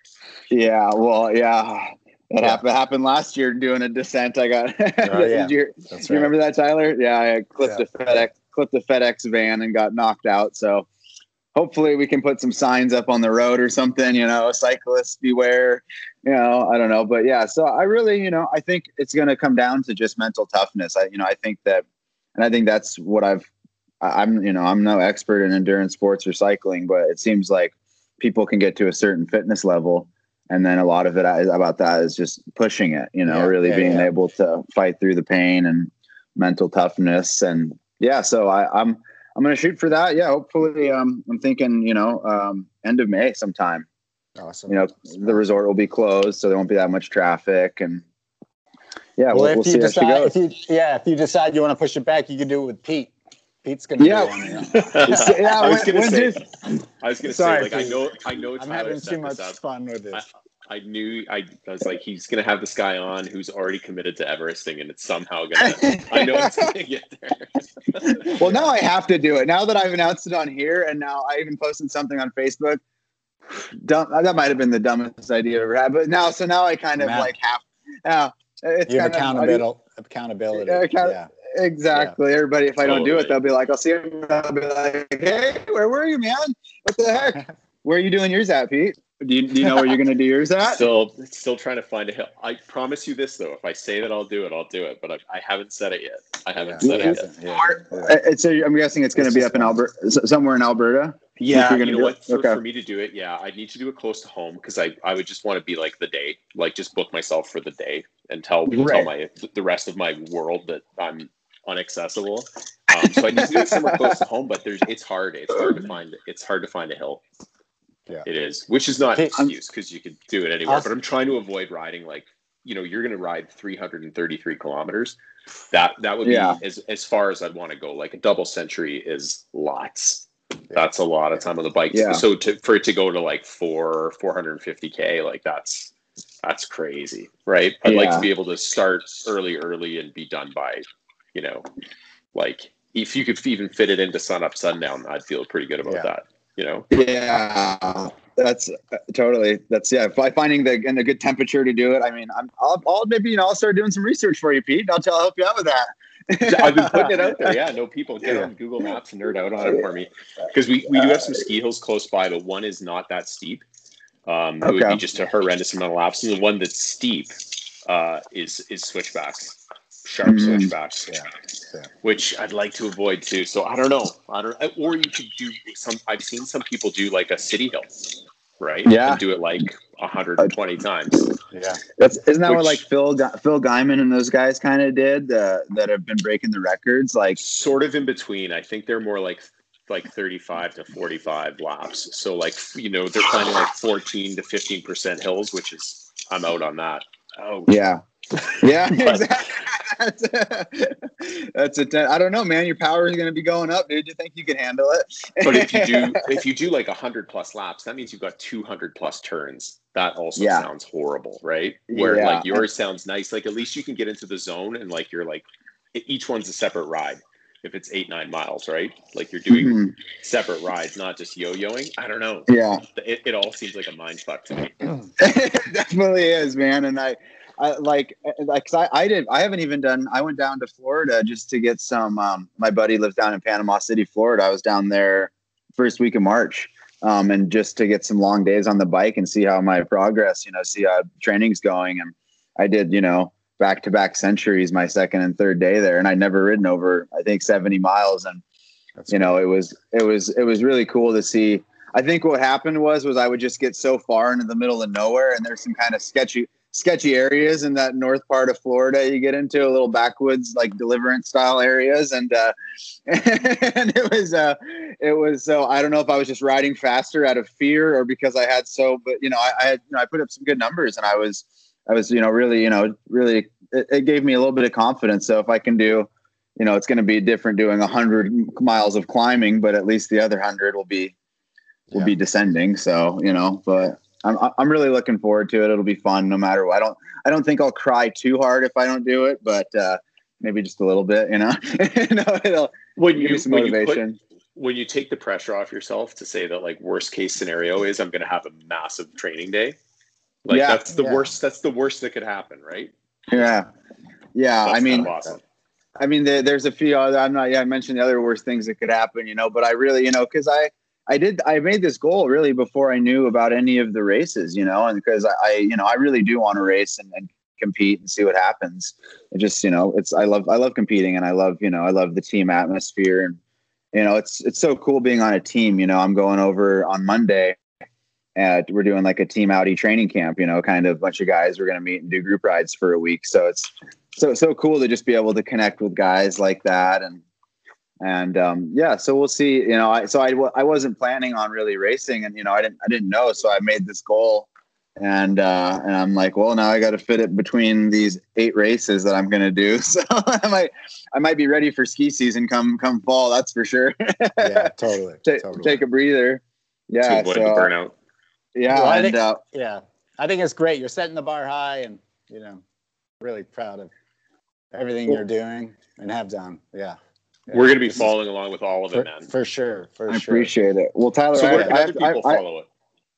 Yeah. Well. Yeah. That yeah. happened, happened last year doing a descent. I got. Oh, yeah. Did you, That's right. you remember that, Tyler? Yeah, I clipped yeah. a FedEx. Clipped the FedEx van and got knocked out. So hopefully we can put some signs up on the road or something, you know, cyclists beware, you know, I don't know. But yeah, so I really, you know, I think it's going to come down to just mental toughness. I, you know, I think that, and I think that's what I've, I'm, you know, I'm no expert in endurance sports or cycling, but it seems like people can get to a certain fitness level. And then a lot of it about that is just pushing it, you know, yeah, really yeah, being yeah. able to fight through the pain and mental toughness and, yeah, so I, I'm I'm going to shoot for that. Yeah, hopefully, um, I'm thinking, you know, um, end of May sometime. Awesome. You know, the resort will be closed, so there won't be that much traffic, and yeah, well, we'll, if we'll you see decide, how she goes. If you, yeah, if you decide you want to push it back, you can do it with Pete. Pete's going to yeah. do it. Yeah, I was going to say. I was going to say, like, Pete. I know, I know. I'm having too much fun with this. I, I knew I, I was like, he's going to have this guy on who's already committed to Everesting, and it's somehow going to, I know it's going to get there. Well, now I have to do it. Now that I've announced it on here, and now I even posted something on Facebook. Dumb, that might have been the dumbest idea I've ever had. But now, so now I kind of wow. like have, now it's you have kind of accountability. Accountability. Yeah. Exactly. Yeah. Everybody, if I totally. don't do it, they'll be like, I'll see him. I'll be like, hey, where were you, man? What the heck? Where are you doing yours at, Pete? Do you, do you know where you're going to do yours at? Still, still trying to find a hill. I promise you this, though. If I say that I'll do it, I'll do it. But I, I haven't said it yet. I haven't yeah, said it yet. Yeah, yeah. It's a, I'm guessing it's going to be up in Alberta, somewhere in Alberta. Yeah, you know what? For, okay. for me to do it, yeah, I need to do it close to home, because I, I would just want to be like the day, like just book myself for the day and tell, right. tell my the rest of my world that I'm unaccessible. Um, so I need to do it somewhere close to home, but there's it's hard. It's hard to find. It's hard to find a hill. Yeah. It is, which is not an excuse, because you could do it anywhere. I'll, but I'm trying to avoid riding like, you know, you're going to ride three hundred thirty-three kilometers. That that would be yeah. as as far as I'd want to go. Like a double century is lots. that's a lot of time on the bike. Yeah. So to, for it to go to like four, four hundred fifty K, like that's, that's crazy. Right. I'd yeah. like to be able to start early, early and be done by, you know, like if you could even fit it into sun up, sundown, I'd feel pretty good about yeah. that, you know? Yeah, that's uh, totally. That's yeah. By finding the, and the good temperature to do it. I mean, I'm, I'll, I'll maybe, you know, I'll start doing some research for you, Pete. I'll tell, I'll help you out with that. I've been putting it out there. Yeah, no, people get yeah. on Google Maps and nerd out on it for me, because we, we do have some ski hills close by, but one is not that steep. Um, okay. It would be just a horrendous amount of laps. And the one that's steep uh, is is switchbacks, sharp mm-hmm. switchbacks, yeah. Yeah. which I'd like to avoid too. So I don't know. I don't. Or you could do some. I've seen some people do like a city hill, right? Yeah, and do it like one hundred twenty times. Yeah, that's isn't that Which, what like Phil Phil Guyman and those guys kind of did uh, that have been breaking the records, like sort of in between. I think they're more like like thirty-five to forty-five laps. So like, you know, they're climbing like fourteen to fifteen percent hills, which is I'm out on that. Oh yeah, yeah, but, exactly. That's a, that's a ten, I don't know, man. Your power is going to be going up, dude. You think you can handle it? But if you do, if you do like one hundred plus laps, that means you've got two hundred plus turns. That also yeah. sounds horrible, right? Where yeah. like yours sounds nice. Like at least you can get into the zone and like you're like each one's a separate ride. If it's eight, nine miles, right? Like you're doing mm-hmm. separate rides, not just yo-yoing. I don't know. Yeah, it, it all seems like a mind fuck to me. It definitely is, man. And I. I, like, like, cause I, I did, I haven't even done, I went down to Florida just to get some, um, my buddy lives down in Panama City, Florida. I was down there first week of March. Um, and just to get some long days on the bike and see how my progress, you know, see how training's going. And I did, you know, back to back centuries, my second and third day there. And I'd never ridden over, I think seventy miles. And, That's you cool. know, it was, it was, it was really cool to see. I think what happened was, was I would just get so far into the middle of nowhere and there's some kind of sketchy, sketchy areas in that north part of Florida. You get into a little backwoods, like Deliverance style areas. And, uh, and it was, uh, it was, so I don't know if I was just riding faster out of fear or because I had so, but you know, I, I had, you know, I put up some good numbers and I was, I was, you know, really, you know, really, it, it gave me a little bit of confidence. So if I can do, you know, it's going to be different doing a hundred miles of climbing, but at least the other hundred will be, will yeah. be descending. So, you know, but I'm I'm really looking forward to it. It'll be fun no matter what. I don't I don't think I'll cry too hard if I don't do it, but uh, maybe just a little bit, you know. no, it'll when give you, me some when motivation. You put, when you take the pressure off yourself to say that like worst case scenario is I'm going to have a massive training day, like yeah, that's the yeah. worst. That's the worst that could happen, right? Yeah, yeah. That's I mean, awesome. I mean, there, there's a few. Other, I'm not. Yeah, I mentioned the other worst things that could happen, you know. But I really, you know, because I. I did, I made this goal really before I knew about any of the races, you know, and because I, I, you know, I really do want to race and, and compete and see what happens. It just, you know, it's, I love, I love competing and I love, you know, I love the team atmosphere and, you know, it's, it's so cool being on a team, you know. I'm going over on Monday and we're doing like a team Audi training camp, you know, kind of bunch of guys we're going to meet and do group rides for a week. So it's so, so cool to just be able to connect with guys like that. And, And, um, yeah, so we'll see, you know, I, so I, w- I wasn't planning on really racing and, you know, I didn't, I didn't know. So I made this goal and, uh, and I'm like, well, now I got to fit it between these eight races that I'm going to do. So I might, I might be ready for ski season come, come fall. That's for sure. yeah, totally, Ta- totally. Take a breather. Yeah. To avoid so, the burnout. Yeah. Well, I and, think, uh, yeah. I think it's great. You're setting the bar high and, you know, really proud of everything cool. you're doing and have done. Yeah. Yeah, we're going to be following along with all of for, it, man. For sure. For I sure. appreciate it. Well, Tyler, so where I, can I, other I, people I, follow I, it?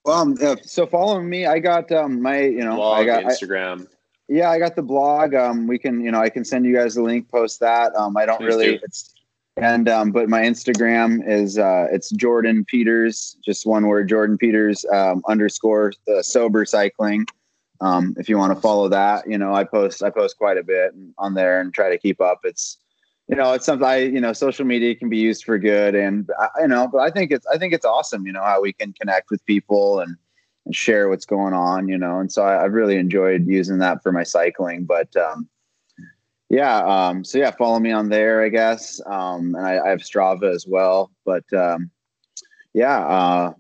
Um, uh, so following me, I got um, my, you know, blog, I got Instagram. I, yeah, I got the blog. Um, we can, you know, I can send you guys the link, post that. Um, I don't Please really, do. it's, and, um, but my Instagram is, uh, it's Jordan Peters, just one word, Jordan Peters, um, underscore the sober cycling. Um, if you want to follow that, you know, I post, I post quite a bit on there and try to keep up. It's, You know, it's something I, you know, social media can be used for good. And, I, you know, but I think it's, I think it's awesome, you know, how we can connect with people and, and share what's going on, you know. And so I, I've really enjoyed using that for my cycling. But, um, yeah, um, so yeah, follow me on there, I guess. Um, and I, I have Strava as well. But, um, yeah, uh,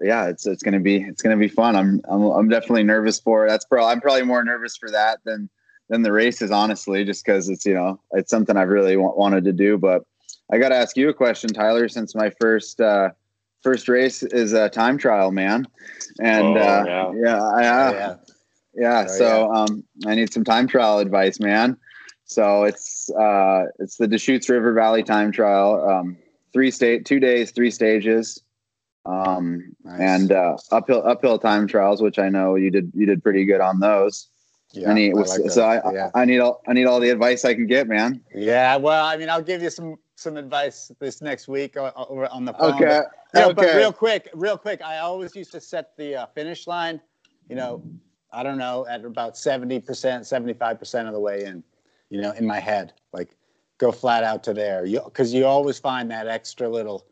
yeah, it's, it's going to be, it's going to be fun. I'm, I'm, I'm definitely nervous for it. That's probably, I'm probably more nervous for that than, Than the races, honestly, just because it's, you know, it's something I've really w- wanted to do. But I got to ask you a question, Tyler, since my first uh, first race is a time trial, man. And oh, uh, yeah. Yeah, I, uh, oh, yeah, yeah, yeah. Oh, so yeah. Um, I need some time trial advice, man. So it's uh, it's the Deschutes River Valley time trial. Um, three state, two days, three stages, um, nice. and uh, uphill uphill time trials, which I know you did you did pretty good on those. Yeah, I need, I like so those. I, yeah. I need all I need all the advice I can get, man. Yeah, well, I mean, I'll give you some. some advice this next week over on the phone. Okay. But, you know, okay. But real quick, real quick, I always used to set the uh, finish line, you know, I don't know, at about seventy percent, seventy-five percent of the way in, you know, in my head, like go flat out to there. You, cause you always find that extra little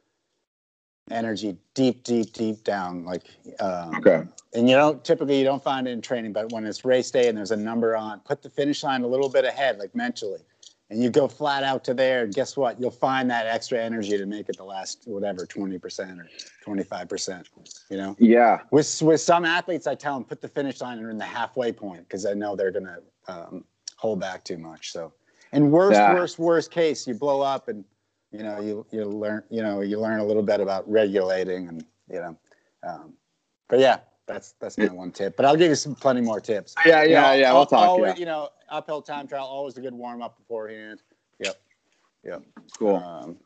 energy deep, deep, deep down. Like, um, okay. And you don't typically, you don't find it in training, but when it's race day and there's a number on, put the finish line a little bit ahead, like mentally. And you go flat out to there, and guess what? You'll find that extra energy to make it the last, whatever, twenty percent or twenty-five percent, you know? Yeah. With with some athletes, I tell them, put the finish line in the halfway point because I know they're going to um, hold back too much. So, and worst, yeah. worst, worst case, you blow up and, you know, you, you learn, you know, you learn a little bit about regulating and, you know, um, but yeah, that's, that's my one tip, but I'll give you some plenty more tips. Yeah. Yeah. You know, yeah. We'll talk. Always, yeah. You know, uphill time trial, always a good warm up beforehand. Yep. Yep. Cool. Um,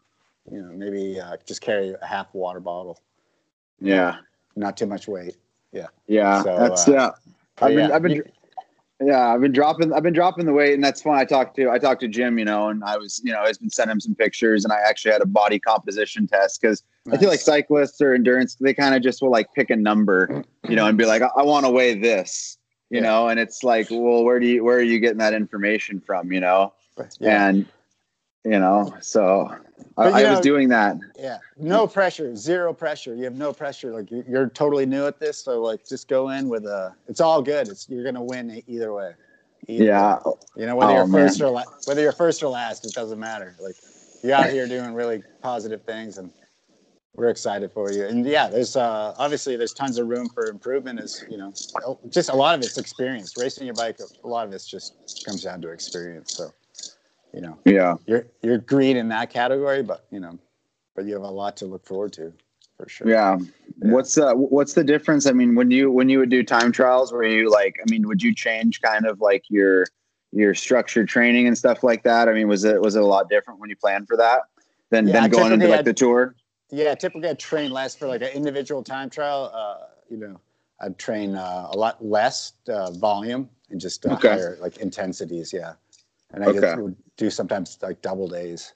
you know, maybe uh, just carry a half water bottle. Yeah. Not too much weight. Yeah. Yeah. So, that's uh, yeah. I've been, yeah. I've been, yeah, I've been dropping, I've been dropping the weight, and that's fun. I talked to, I talked to Jim, you know, and I was, you know, I've been sending him some pictures, and I actually had a body composition test because nice. I feel like cyclists or endurance, they kind of just will like pick a number, you know, and be like, I, I want to weigh this. You yeah. know, and it's like, well, where do you, where are you getting that information from, you know? Yeah. And, you know, so but, I, you I know, was doing that. Yeah. No pressure, zero pressure. You have no pressure. Like you're, you're totally new at this. So like, just go in with a, it's all good. It's, you're going to win either way. Either yeah. Way. You know, whether oh, you're first man. or last, whether you're first or last, it doesn't matter. Like you're out here doing really positive things, and we're excited for you. And yeah, there's uh, obviously there's tons of room for improvement. Is you know, just a lot of it's experience. Racing your bike, a lot of it's just comes down to experience. So, you know, yeah, you're you're green in that category, but you know, but you have a lot to look forward to, for sure. Yeah. yeah. What's uh, what's the difference? I mean, when you when you would do time trials, were you like, I mean, would you change kind of like your your structured training and stuff like that? I mean, was it was it a lot different when you planned for that than yeah, than going into like the tour? Yeah, typically I'd train less for like an individual time trial. Uh, you know, I'd train uh, a lot less uh, volume and just uh, okay. higher like intensities. Yeah, and I okay. would do sometimes like double days,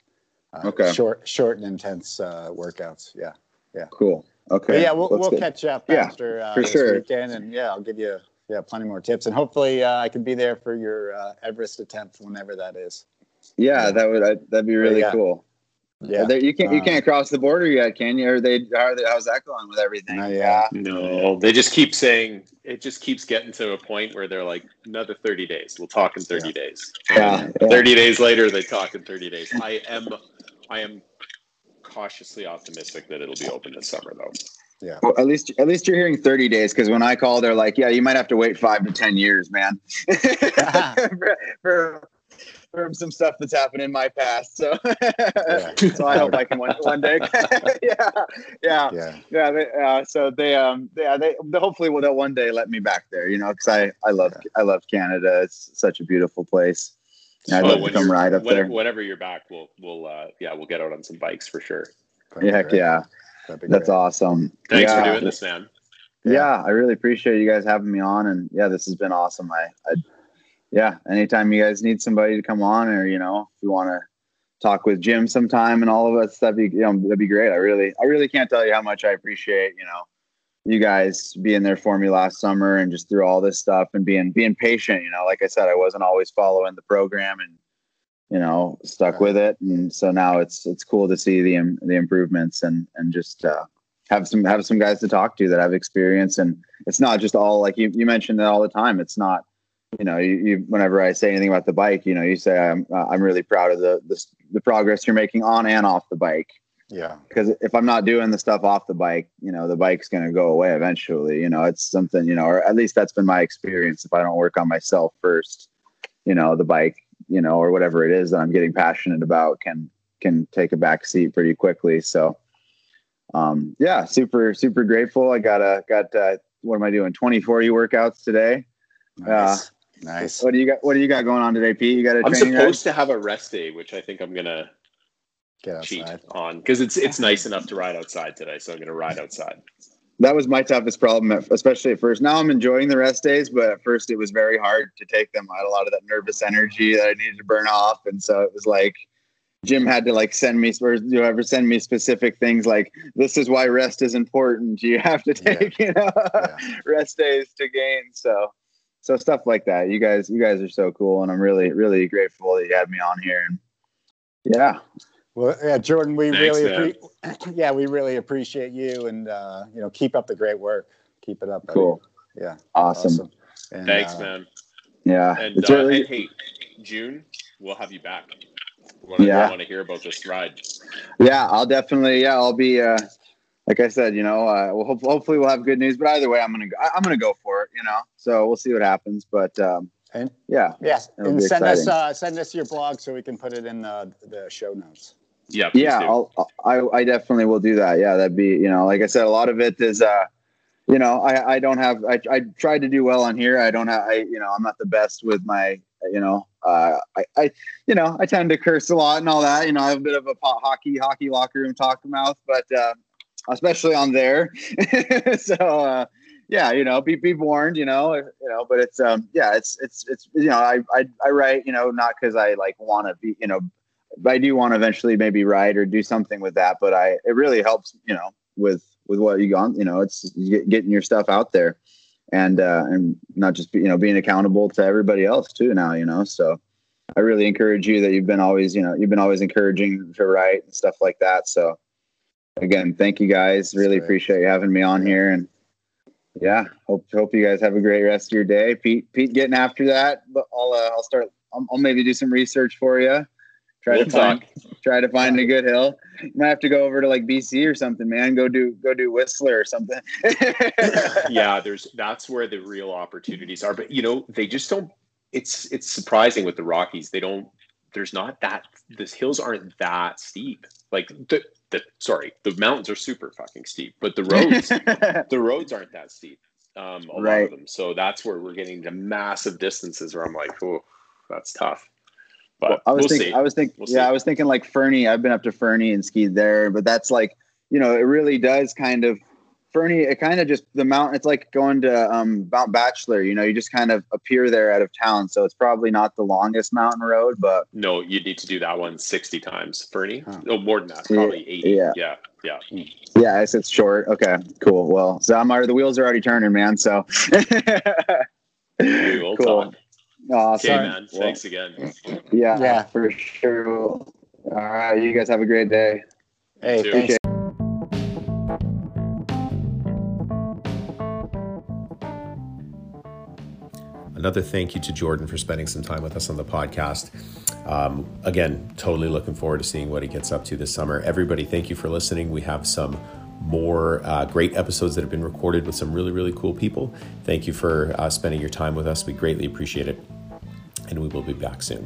uh, okay. short, short and intense uh, workouts. Yeah, yeah. Cool. Okay. But yeah, we'll That's we'll good. catch up yeah, after uh, for this sure. weekend, and yeah, I'll give you yeah plenty more tips, and hopefully uh, I can be there for your uh, Everest attempt whenever that is. Yeah, um, that would I, that'd be really yeah. cool. Yeah, there, you can't you can't cross the border yet, can you? Or they are they, how's that going with everything? Uh, yeah, no, they just keep saying it. Just keeps getting to a point where they're like, another thirty days. We'll talk in thirty yeah. days. Yeah, yeah, thirty days later, they talk in thirty days. I am, I am cautiously optimistic that it'll be open this summer, though. Yeah, well, at least at least you're hearing thirty days, because when I call, they're like, yeah, you might have to wait five to ten years, man. for, for, From some stuff that's happened in my past, so yeah. so I hope I can one, one day. yeah, yeah, yeah. yeah they, uh, so they, um, yeah, they, they hopefully will they'll one day let me back there, you know, because I, I love yeah. I love Canada. It's such a beautiful place. So I'd love to come ride up whenever, there. Whenever you're back, we'll we'll uh, yeah we'll get out on some bikes for sure. Yeah, heck yeah, that's awesome. Thanks yeah. for doing this, man. Yeah. yeah, I really appreciate you guys having me on, and yeah, this has been awesome. I. I Yeah, anytime you guys need somebody to come on, or you know, if you want to talk with Jim sometime and all of us, that'd be you know that'd be great. I really, I really can't tell you how much I appreciate you know you guys being there for me last summer and just through all this stuff and being being patient. You know, like I said, I wasn't always following the program and you know stuck with it, and so now it's it's cool to see the the improvements and and just uh, have some have some guys to talk to that have experience, and it's not just all like you you mentioned that all the time. It's not. You know, you, you, whenever I say anything about the bike, you know, you say, I'm, uh, I'm really proud of the, the, the progress you're making on and off the bike. Yeah. Cause if I'm not doing the stuff off the bike, you know, the bike's going to go away eventually, you know, it's something, you know, or at least that's been my experience. If I don't work on myself first, you know, the bike, you know, or whatever it is that I'm getting passionate about can, can take a back seat pretty quickly. So um, yeah, super, super grateful. I got a, got, uh, what am I doing? twenty forty workouts today. Nice. Uh, nice. What do you got? What do you got going on today, Pete? You got a I'm training supposed ride? to have a rest day, which I think I'm going to get cheat on because it's, it's nice enough to ride outside today. So I'm going to ride outside. That was my toughest problem, at, especially at first. Now I'm enjoying the rest days, but at first it was very hard to take them. I had a lot of that nervous energy that I needed to burn off. And so it was like, Jim had to like send me, or whoever send me specific things like, this is why rest is important. You have to take, yeah. you know, yeah. rest days to gain. So, so stuff like that. You guys, you guys are so cool. And I'm really, really grateful that you had me on here. And yeah. Well, yeah, Jordan, we Thanks, really, appre- yeah, we really appreciate you, and, uh, you know, keep up the great work. Keep it up. Buddy. Cool. Yeah. Awesome. awesome. And, Thanks, uh, man. Yeah. And, it's uh, really- and hey, June, we'll have you back. What yeah. I want to hear about this ride. Yeah, I'll definitely, yeah, I'll be, uh, like I said, you know, uh, we'll ho- hopefully we'll have good news, but either way, I'm going to, I'm going to go for it, you know, so we'll see what happens, but, um, and, yeah. Yeah. And send exciting. us, uh, send us your blog so we can put it in the, the show notes. Yeah. Yeah. I'll, I, I definitely will do that. Yeah. That'd be, you know, like I said, a lot of it is, uh, you know, I, I don't have, I, I tried to do well on here. I don't have, I, you know, I'm not the best with my, you know, uh, I, I, you know, I tend to curse a lot and all that, you know, I have a bit of a pot hockey, hockey locker room talk mouth, but, uh, especially on there. so, uh, yeah, you know, be, be warned, you know, you know, but it's, um, yeah, it's, it's, it's, you know, I, I, I write, you know, not cause I like want to be, you know, I do want to eventually maybe write or do something with that, but I, it really helps, you know, with, with what you got, you know, it's getting your stuff out there. And, uh, and not just, be, you know, being accountable to everybody else too now, you know, so I really encourage you that you've been always, you know, you've been always encouraging to write and stuff like that. So again, thank you guys. Really appreciate you having me on here, and yeah, hope, hope you guys have a great rest of your day. Pete, Pete getting after that, but I'll, uh, I'll start, I'll, I'll maybe do some research for you. Try we'll to find, talk. try to find a good hill. You might have to go over to like B C or something, man. Go do, go do Whistler or something. yeah. There's, that's where the real opportunities are, but you know, they just don't, it's, it's surprising with the Rockies. They don't, there's not that, the hills aren't that steep. Like the, the, sorry, the mountains are super fucking steep, but the roads, the roads aren't that steep. Um, a right. lot of them. So that's where we're getting to massive distances where I'm like, oh, that's tough. But I was we'll thinking, see. I was thinking, we'll yeah, see. I was thinking like Fernie. I've been up to Fernie and skied there, but that's like, you know, it really does kind of Fernie. It kind of just the mountain. It's like going to um, Mount Bachelor. You know, you just kind of appear there out of town. So it's probably not the longest mountain road, but no, you need to do that one sixty times, Fernie. Huh. No, more than that, probably eighty. Yeah, yeah, yeah. Yeah, it's, it's short. Okay, cool. Well, so I'm already, the wheels are already turning, man. So we will cool. talk. Awesome. Okay, man. Well, thanks again. Yeah, yeah, for sure. All right, you guys have a great day. Hey, thanks. You. Another thank you to Jordan for spending some time with us on the podcast. Um, again, totally looking forward to seeing what he gets up to this summer. Everybody, thank you for listening. We have some more uh, great episodes that have been recorded with some really, really cool people. Thank you for uh, spending your time with us. We greatly appreciate it. And we will be back soon.